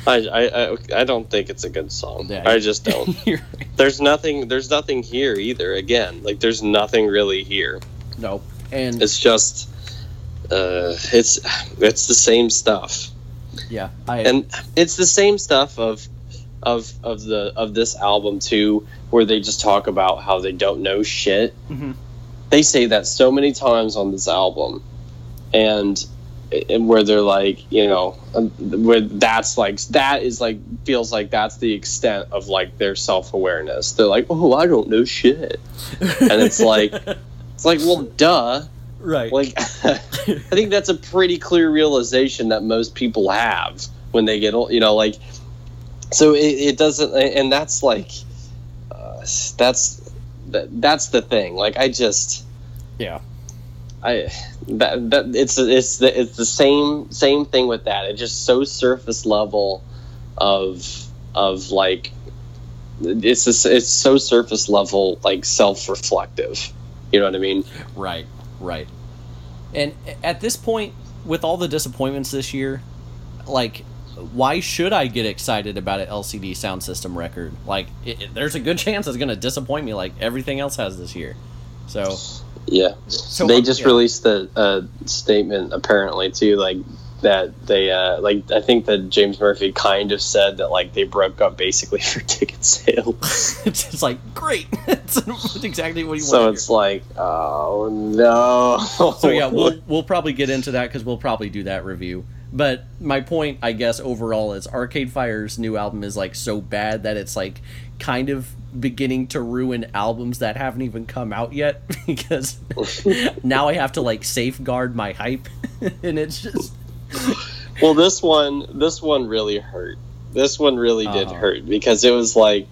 I, I, I don't think it's a good song. Yeah, I just don't. Right. There's nothing there's nothing here either, again. Like, there's nothing really here. No. And it's just uh it's it's the same stuff. Yeah. I, and it's the same stuff of of of the of this album too, where they just talk about how they don't know shit. Mm-hmm. They say that so many times on this album. And And where they're like, you know, where that's like, that is like, feels like that's the extent of like their self-awareness. They're like, oh, I don't know shit. And it's like, it's like, well, duh. Right. Like, I think that's a pretty clear realization that most people have when they get old, you know, like, so it, it doesn't, and that's like, uh, that's, that, that's the thing. Like, I just, yeah. I that that it's it's the, it's the same same thing with that. It's just so surface level of of like it's just, it's so surface level, like self-reflective. You know what I mean? Right, right. And at this point, with all the disappointments this year, like, why should I get excited about an L C D Sound System record? Like, it, it, there's a good chance it's going to disappoint me like everything else has this year. So, yeah. So they just yeah. released a, a statement, apparently, too, like, that they, uh, like, I think that James Murphy kind of said that, like, they broke up basically for ticket sales. It's just like, great! It's exactly what you so want. So it's hear. Like, oh, no. So, yeah, we'll, we'll probably get into that because we'll probably do that review. But my point, I guess, overall is Arcade Fire's new album is, like, so bad that it's, like, kind of beginning to ruin albums that haven't even come out yet because now I have to, like, safeguard my hype. And it's just... Well, this one, this one really hurt. This one really did uh-huh. hurt because it was, like...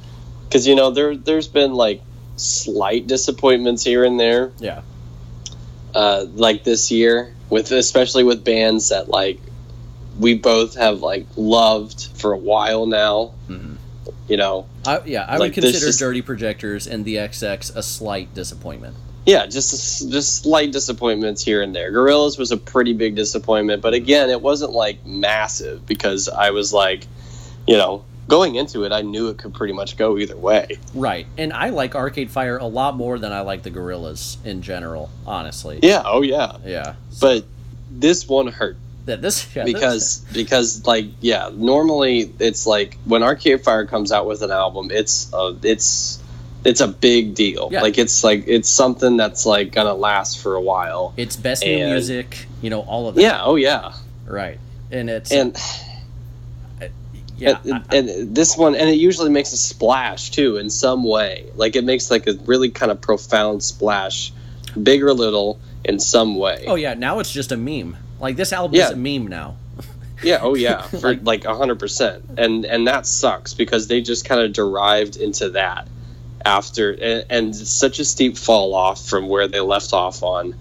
Because, you know, there, there's been, like, slight disappointments here and there. Yeah. Uh, like, this year, with especially with bands that, like, we both have like loved for a while now, mm-hmm. you know. I, yeah, I like would consider just, Dirty Projectors and The X X a slight disappointment. Yeah, just a, just slight disappointments here and there. Gorillaz was a pretty big disappointment, but again, it wasn't like massive because I was like, you know, going into it, I knew it could pretty much go either way. Right, and I like Arcade Fire a lot more than I like the Gorillaz in general, honestly. Yeah. Oh yeah. Yeah. But this one hurt. That this yeah, because this. because like yeah normally it's like when Arcade Fire comes out with an album it's a, it's it's a big deal yeah. like it's like it's something that's like gonna last for a while, it's best and, new music, you know, all of that. yeah oh yeah right and it's and uh, yeah and, I, I, and this one and it usually makes a splash too in some way, like it makes like a really kind of profound splash, big or little, in some way. Oh yeah now it's just a meme. Like, this album yeah. is a meme now. Yeah, oh yeah, for like one hundred percent. And and that sucks, because they just kind of derived into that after, and, and such a steep fall off from where they left off on. You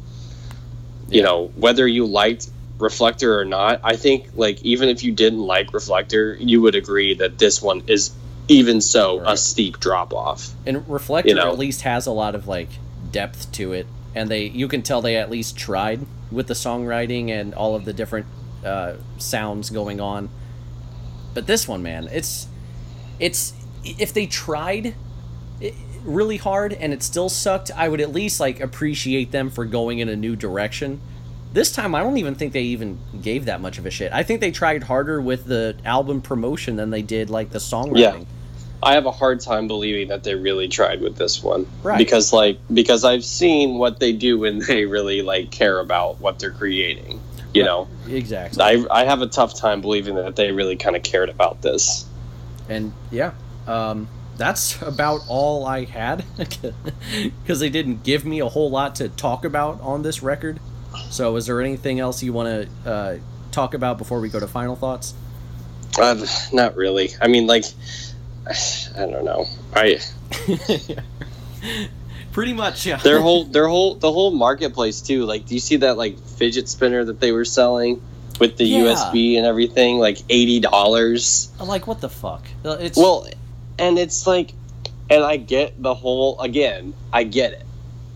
yeah. know, whether you liked Reflektor or not, I think, like, even if you didn't like Reflektor, you would agree that this one is, even so, right. a steep drop-off. And Reflektor you know? at least has a lot of, like, depth to it, and they you can tell they at least tried with the songwriting and all of the different uh, sounds going on. But this one, man, it's it's if they tried really hard and it still sucked, I would at least like appreciate them for going in a new direction. This time, I don't even think they even gave that much of a shit. I think they tried harder with the album promotion than they did like the songwriting. Yeah. I have a hard time believing that they really tried with this one, right? Because like because I've seen what they do when they really like care about what they're creating, you right. know. Exactly. I I have a tough time believing that they really kind of cared about this. And yeah, um, that's about all I had because they didn't give me a whole lot to talk about on this record. So, is there anything else you want to uh, talk about before we go to final thoughts? Uh, not really. I mean, like. I don't know. I pretty much yeah. Their whole their whole the whole marketplace too. Like, do you see that like fidget spinner that they were selling with the yeah. U S B and everything? Like eighty dollars. Like, what the fuck? It's well, and it's like, and I get the whole again. I get it.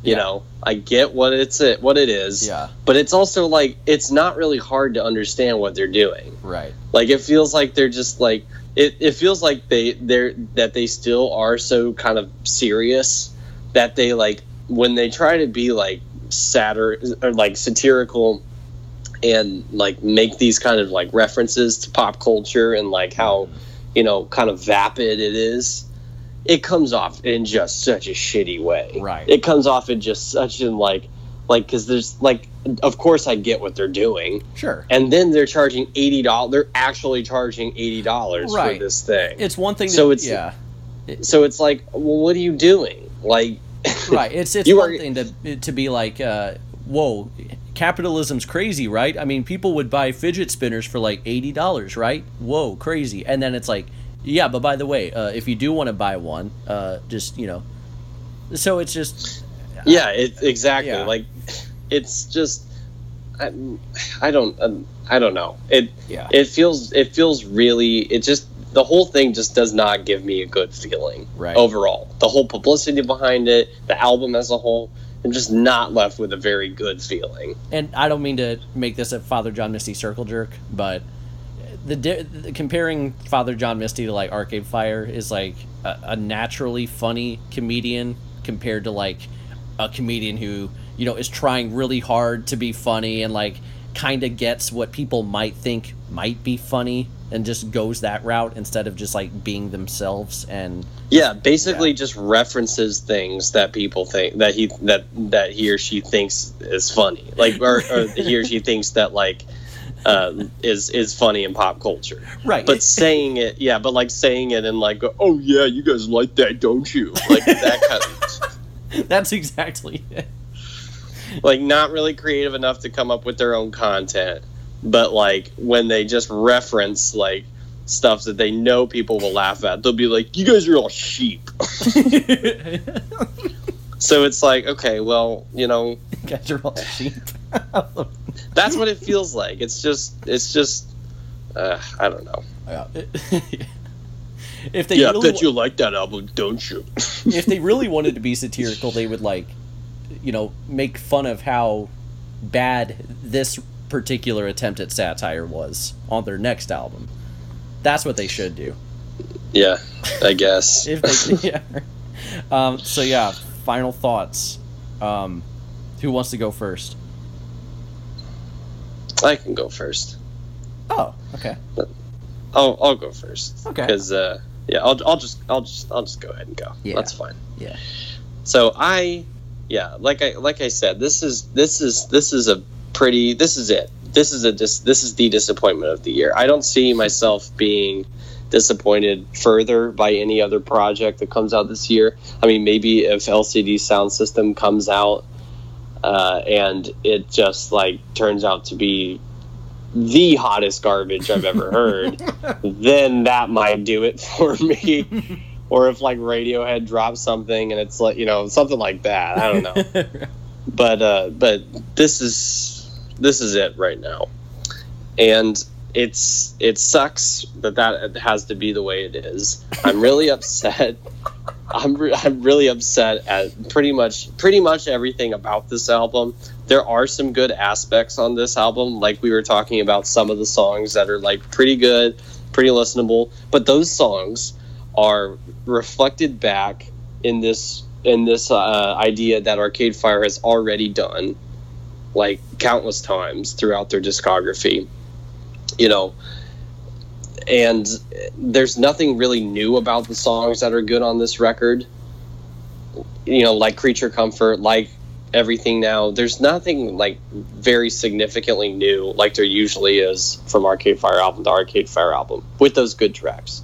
You yeah. know, I get what it's it what it is. Yeah. But it's also like it's not really hard to understand what they're doing. Right. Like it feels like they're just like. It it feels like they they're that they still are so kind of serious that they like when they try to be like satir or like satirical and like make these kind of like references to pop culture and like how, you know, kind of vapid it is, it comes off in just such a shitty way. Right. It comes off in just such an like like because there's like of course I get what they're doing. Sure. And then they're charging eighty dollars. They're actually charging eighty dollars right. for this thing. It's one thing. So to, it's yeah. So it's like, well, what are you doing? Like, right. It's it's one are, thing to to be like, uh, whoa, capitalism's crazy, right? I mean, people would buy fidget spinners for like eighty dollars, right? Whoa, crazy. And then it's like, yeah, but by the way, uh, if you do want to buy one, uh, just you know, so it's just. Yeah. It exactly yeah. like. it's just I, I don't um, I don't know. It yeah. it feels it feels really it just the whole thing just does not give me a good feeling right. overall. The whole publicity behind it, the album as a whole, I'm just not left with a very good feeling. And I don't mean to make this a Father John Misty circle jerk, but the, di- the comparing Father John Misty to like Arcade Fire is like a, a naturally funny comedian compared to like a comedian who, you know, is trying really hard to be funny and like kind of gets what people might think might be funny and just goes that route instead of just like being themselves. And yeah, basically yeah. just references things that people think that he that that he or she thinks is funny, like or, or he or she thinks that like uh is is funny in pop culture, right? But saying it yeah but like saying it and like, oh yeah, you guys like that, don't you? Like that kind of that's exactly it. Like not really creative enough to come up with their own content, but like when they just reference like stuff that they know people will laugh at, they'll be like, you guys are all sheep. So it's like, okay, well, you know, you guys are all sheep. That's what it feels like. It's just it's just uh, I don't know. Yeah. If they yeah, really I bet wa- you like that album, don't you? If they really wanted to be satirical, they would like, you know, make fun of how bad this particular attempt at satire was on their next album. That's what they should do. Yeah, I guess. If they, yeah. Um, so yeah, final thoughts. Um, who wants to go first? I can go first. Oh, okay. I'll I'll go first. Okay. Because uh, yeah, I'll I'll just I'll just I'll just go ahead and go. Yeah. That's fine. Yeah. So I. Yeah, like I like I said, this is this is this is a pretty this is it. This is a dis, this is the disappointment of the year. I don't see myself being disappointed further by any other project that comes out this year. I mean, maybe if L C D Soundsystem comes out uh, and it just like turns out to be the hottest garbage I've ever heard, then that might do it for me. Or if like Radiohead drops something and it's like, you know, something like that. I don't know. But uh, but this is this is it right now, and it's it sucks that that has to be the way it is. I'm really upset. I'm re- I'm really upset at pretty much pretty much everything about this album. There are some good aspects on this album, like we were talking about some of the songs that are like pretty good, pretty listenable. But those songs are reflected back in this in this uh, idea that Arcade Fire has already done like countless times throughout their discography, you know, and there's nothing really new about the songs that are good on this record, you know, like Creature Comfort, like Everything Now. There's nothing like very significantly new like there usually is from Arcade Fire album to Arcade Fire album with those good tracks.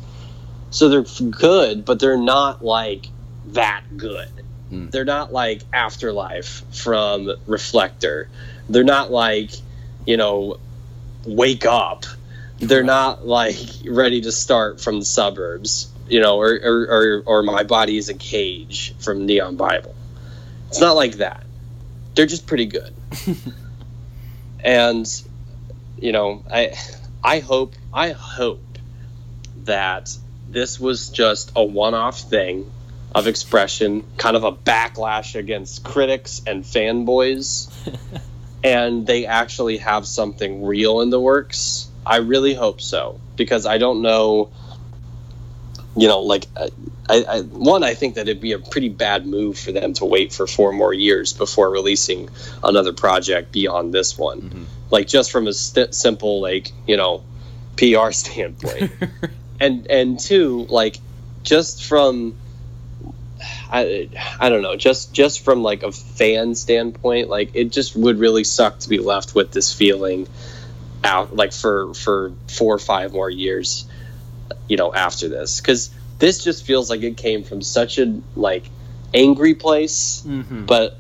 So they're good, but they're not, like, that good. Mm. They're not, like, Afterlife from Reflektor. They're not, like, you know, Wake Up. They're not, like, Ready to Start from The Suburbs, you know, or, or, or, or My Body is a Cage from Neon Bible. It's not like that. They're just pretty good. And, you know, I, I hope, I hope that this was just a one-off thing of expression, kind of a backlash against critics and fanboys, and they actually have something real in the works. I really hope so, because I don't know, you know, like, I, I, one, I think that it'd be a pretty bad move for them to wait for four more years before releasing another project beyond this one. Mm-hmm. Like, just from a st- simple, like, you know, P R standpoint. And and two, like, just from, I I don't know, just, just from, like, a fan standpoint, like, it just would really suck to be left with this feeling out, like, for, for four or five more years, you know, after this. Because this just feels like it came from such a, like, angry place, mm-hmm. but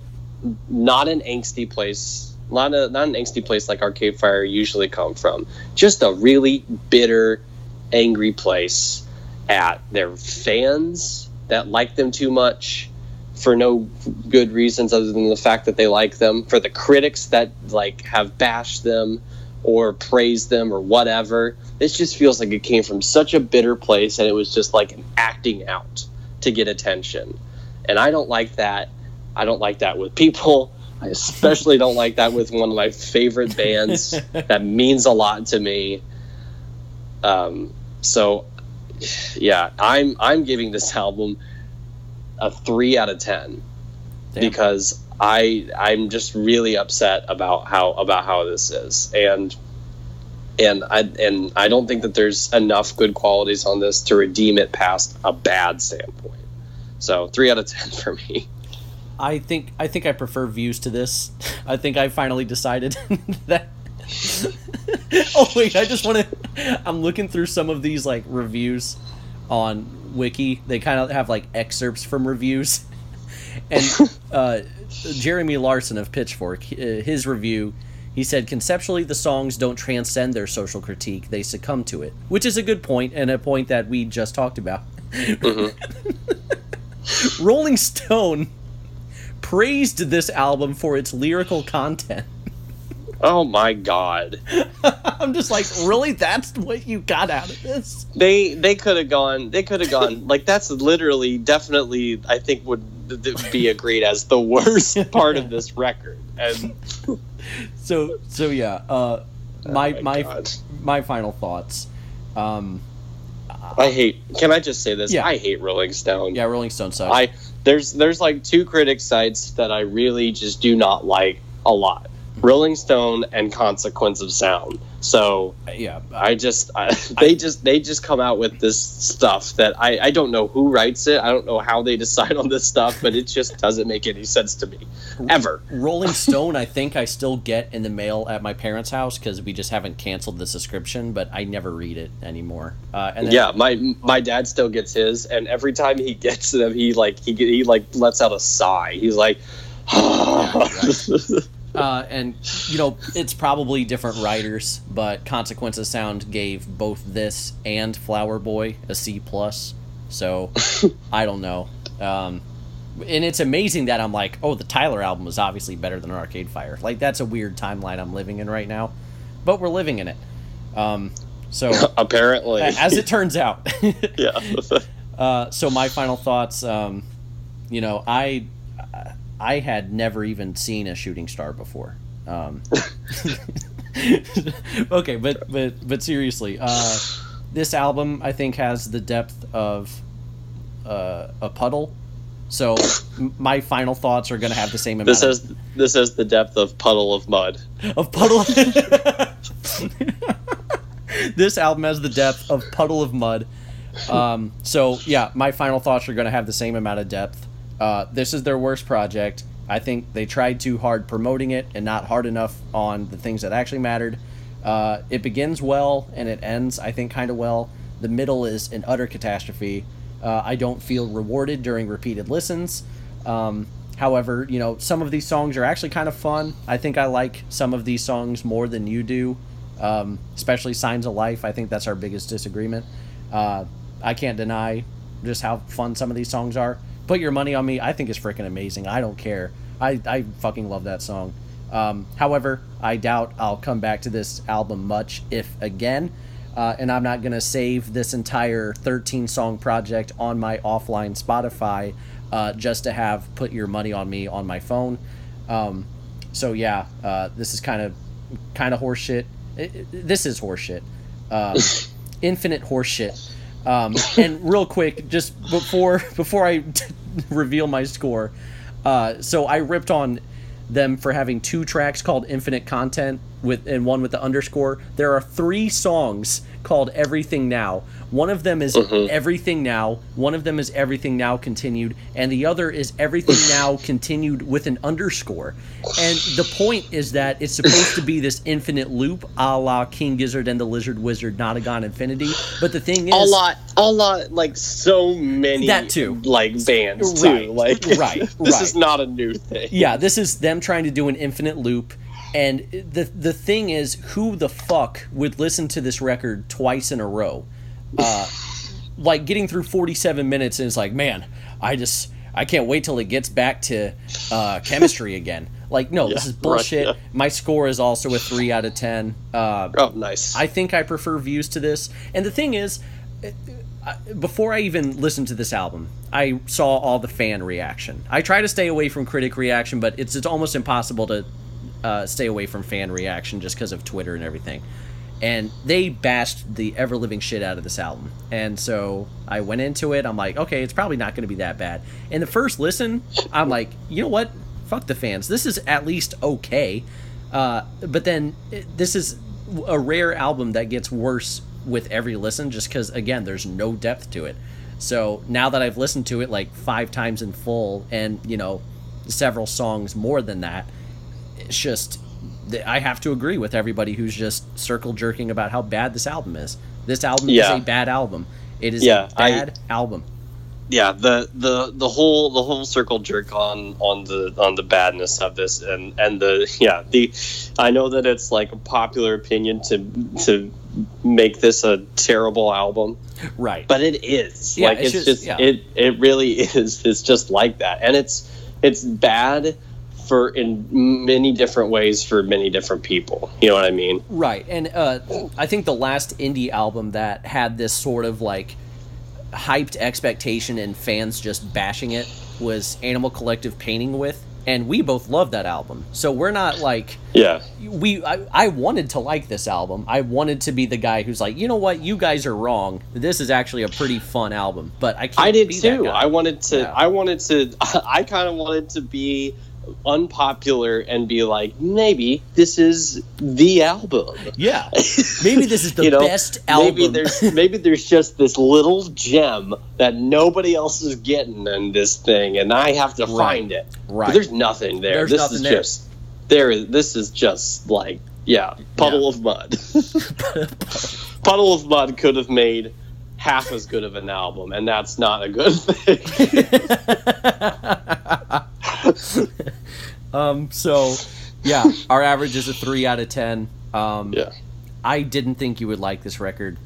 not an angsty place, not, a, not an angsty place like Arcade Fire usually come from. Just a really bitter, angry place at their fans that like them too much for no good reasons other than the fact that they like them, for the critics that like have bashed them or praised them or whatever. This just feels like it came from such a bitter place, and it was just like an acting out to get attention. And I don't like that. I don't like that with people. I especially don't like that with one of my favorite bands that means a lot to me. Um, so yeah, I'm, I'm giving this album a three out of ten. Damn. Because I, I'm just really upset about how, about how this is. And, and I, and I don't think that there's enough good qualities on this to redeem it past a bad standpoint. So three out of ten for me. I think I think I prefer Views to this. I think I finally decided that. Oh wait, I just want to. I'm looking through some of these like reviews on Wiki. They kind of have like excerpts from reviews, and uh, Jeremy Larson of Pitchfork, his review, he said conceptually the songs don't transcend their social critique; they succumb to it, which is a good point and a point that we just talked about. Mm-hmm. Rolling Stone praised this album for its lyrical content. Oh my god. I'm just like, really? That's what you got out of this? They they could have gone, they could have gone, like that's literally, definitely, I think would be agreed as the worst part of this record. And So, so yeah, uh, my, oh my, my, my final thoughts. Um, I hate, can I just say this? Yeah. I hate Rolling Stone. Yeah, Rolling Stone sucks. I, There's there's like two critic sites that I really just do not like a lot. Rolling Stone and Consequence of Sound. So yeah, I just I, they I, just they just come out with this stuff that I, I don't know who writes it. I don't know how they decide on this stuff, but it just doesn't make any sense to me ever. Rolling Stone, I think I still get in the mail at my parents' house because we just haven't canceled the subscription, but I never read it anymore. Uh, and then, yeah, my my dad still gets his, and every time he gets them, he like he he like lets out a sigh. He's like, yeah, exactly. Uh, and, you know, it's probably different writers, but Consequence of Sound gave both this and Flower Boy a C plus. So, I don't know. Um, and it's amazing that I'm like, oh, the Tyler album was obviously better than Arcade Fire. Like, that's a weird timeline I'm living in right now. But we're living in it. Um, so apparently. As it turns out. Yeah. uh, so, my final thoughts, um, you know, I... I I had never even seen a shooting star before. Um, okay, but, but but seriously, uh, this album I think has the depth of uh, a puddle. So my final thoughts are going to have the same amount. This has of, this has the depth of puddle of mud. Of puddle. This album has the depth of puddle of mud. Um, so yeah, my final thoughts are going to have the same amount of depth. Uh, this is their worst project. I think they tried too hard promoting it and not hard enough on the things that actually mattered. Uh, it begins well and it ends, I think, kind of well. The middle is an utter catastrophe. Uh, I don't feel rewarded during repeated listens. Um, however, you know, some of these songs are actually kind of fun. I think I like some of these songs more than you do, um, especially Signs of Life. I think that's our biggest disagreement. Uh, I can't deny just how fun some of these songs are. Put Your Money on Me, I think, is freaking amazing. I don't care. I, I fucking love that song. Um, however, I doubt I'll come back to this album much, if again. Uh, and I'm not going to save this entire thirteen-song project on my offline Spotify uh, just to have Put Your Money on Me on my phone. Um, so, yeah, uh, this is kind of kind of horseshit. It, it, this is horseshit. Um, infinite horseshit. Um, and real quick, just before before I reveal my score, uh, so I ripped on them for having two tracks called Infinite Content with and one with the underscore. There are three songs called Everything Now. One of them is mm-hmm. Everything Now, one of them is Everything Now Continued, and the other is Everything Now Continued with an underscore. And the point is that it's supposed to be this infinite loop, a la King Gizzard and the Lizard Wizard, Notagon Infinity. But the thing is, a lot, a lot, like so many that too, like bands right, too, like right, this right. is not a new thing. Yeah, this is them trying to do an infinite loop. And the the thing is, who the fuck would listen to this record twice in a row? Uh, like getting through forty-seven minutes and it's like, man, I just I can't wait till it gets back to uh, chemistry again. Like, no, yeah, this is bullshit. Right, yeah. My score is also a three out of ten. Uh, oh, nice. I think I prefer Views to this. And the thing is, before I even listened to this album, I saw all the fan reaction. I try to stay away from critic reaction, but it's it's almost impossible to uh, stay away from fan reaction just because of Twitter and everything. And they bashed the ever-living shit out of this album. And so I went into it. I'm like, okay, it's probably not going to be that bad. And the first listen, I'm like, you know what? Fuck the fans. This is at least okay. Uh, but then it, this is a rare album that gets worse with every listen just because, again, there's no depth to it. So now that I've listened to it like five times in full and, you know, several songs more than that, it's just... I have to agree with everybody who's just circle jerking about how bad this album is. This album yeah. is a bad album. It is yeah, a bad I, album. Yeah, the, the the whole the whole circle jerk on, on the on the badness of this and, and the yeah, the I know that it's like a popular opinion to to make this a terrible album. Right. But it is. Yeah, like it's, it's just, just yeah. it it really is. It's just like that. And it's it's bad for in many different ways for many different people. You know what I mean? Right. And uh, I think the last indie album that had this sort of like hyped expectation and fans just bashing it was Animal Collective, Painting With. And we both love that album. So we're not like... Yeah. We. I, I wanted to like this album. I wanted to be the guy who's like, you know what? You guys are wrong. This is actually a pretty fun album. But I can't I did be too. That guy. I wanted to... Yeah. I wanted to... I kind of wanted to be... unpopular and be like, maybe this is the album. Yeah, maybe this is the you know, best album. Maybe there's maybe there's just this little gem that nobody else is getting in this thing, and I have to right. find it. Right, but there's nothing there. There's this nothing is there. just there. Is, this is just like yeah, puddle yeah. of mud. Puddle of Mud could have made half as good of an album, and that's not a good thing. um so yeah our average is a three out of ten. um yeah I didn't think you would like this record.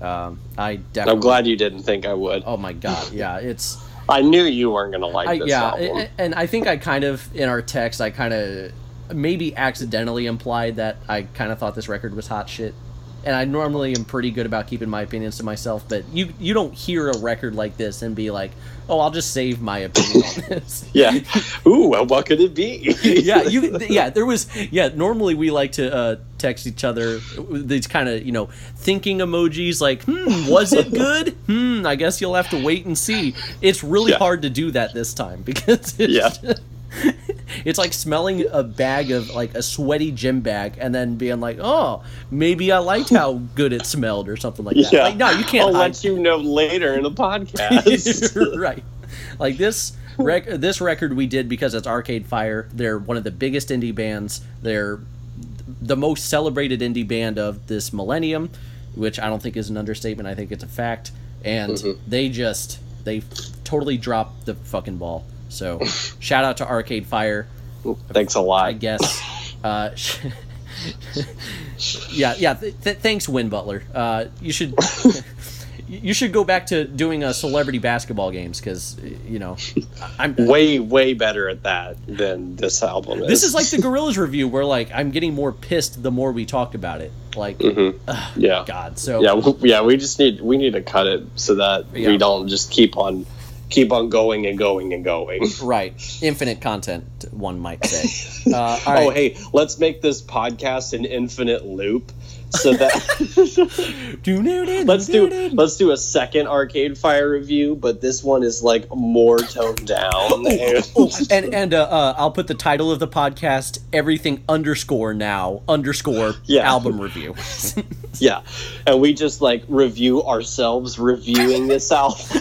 um I definitely I'm glad you didn't think I would. Oh my god, yeah, it's I knew you weren't gonna like I, this yeah album. It, and I think I kind of in our text I kind of maybe accidentally implied that I kind of thought this record was hot shit, and I normally am pretty good about keeping my opinions to myself, but you you don't hear a record like this and be like, oh, I'll just save my opinion on this. Yeah. Ooh, well, what could it be? yeah, you. Yeah, there was... Yeah, normally we like to uh, text each other these kind of, you know, thinking emojis like, hmm, was it good? Hmm, I guess you'll have to wait and see. It's really yeah. hard to do that this time because it's... Yeah. Just, it's like smelling a bag of like a sweaty gym bag and then being like, oh, maybe I liked how good it smelled or something like that. Yeah. Like, no, you can't. I'll hide. Let you know later in the podcast. Right. Like this rec- this record we did because it's Arcade Fire. They're one of the biggest indie bands. They're the most celebrated indie band of this millennium, which I don't think is an understatement. I think it's a fact. And mm-hmm. they just they totally dropped the fucking ball. So, shout out to Arcade Fire. Thanks a lot. I guess. Uh, yeah, yeah. Th- th- thanks, Wynn Butler. Uh, you should you should go back to doing uh, celebrity basketball games because you know I'm way way better at that than this album is. This is like the Gorillaz review, where like I'm getting more pissed the more we talk about it. Like, mm-hmm. ugh, yeah, God. So yeah, w- yeah. We just need we need to cut it so that yeah. we don't just keep on. Keep on going and going and going. Right. Infinite content, one might say. Uh, all right. Oh, hey, let's make this podcast an infinite loop so that... let's, do, let's do a second Arcade Fire review, but this one is, like, more toned down. and and uh, uh, I'll put the title of the podcast, Everything underscore Now underscore yeah. album review. Yeah. And we just, like, review ourselves reviewing this album.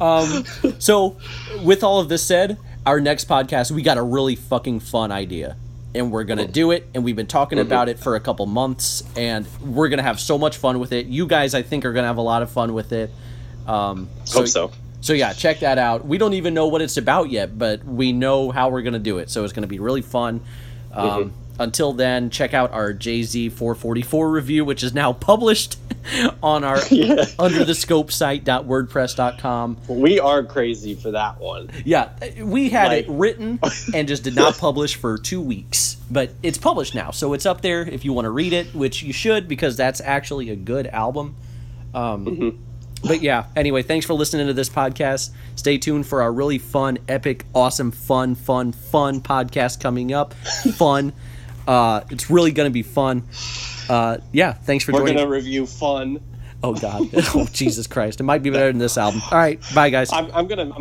Um, so with all of this said, our next podcast, we got a really fucking fun idea and we're going to do it. And we've been talking about it for a couple months and we're going to have so much fun with it. You guys, I think, are going to have a lot of fun with it. Um, so, Hope so. So yeah, check that out. We don't even know what it's about yet, but we know how we're going to do it. So it's going to be really fun. Um, mm-hmm. Until then, check out our Jay-Z four forty-four review, which is now published on our yeah. under the scope site dot wordpress dot com. We are crazy for that one. Yeah, we had like, it written and just did not publish for two weeks. But it's published now, so it's up there if you want to read it, which you should, because that's actually a good album. Um, mm-hmm. But yeah, anyway, thanks for listening to this podcast. Stay tuned for our really fun, epic, awesome, fun, fun, fun podcast coming up. Fun. Uh, it's really going to be fun. Uh, yeah, thanks for We're joining. We're going to review Fun. Oh, God. Oh, Jesus Christ. It might be better than this album. All right. Bye, guys. I'm, I'm going to...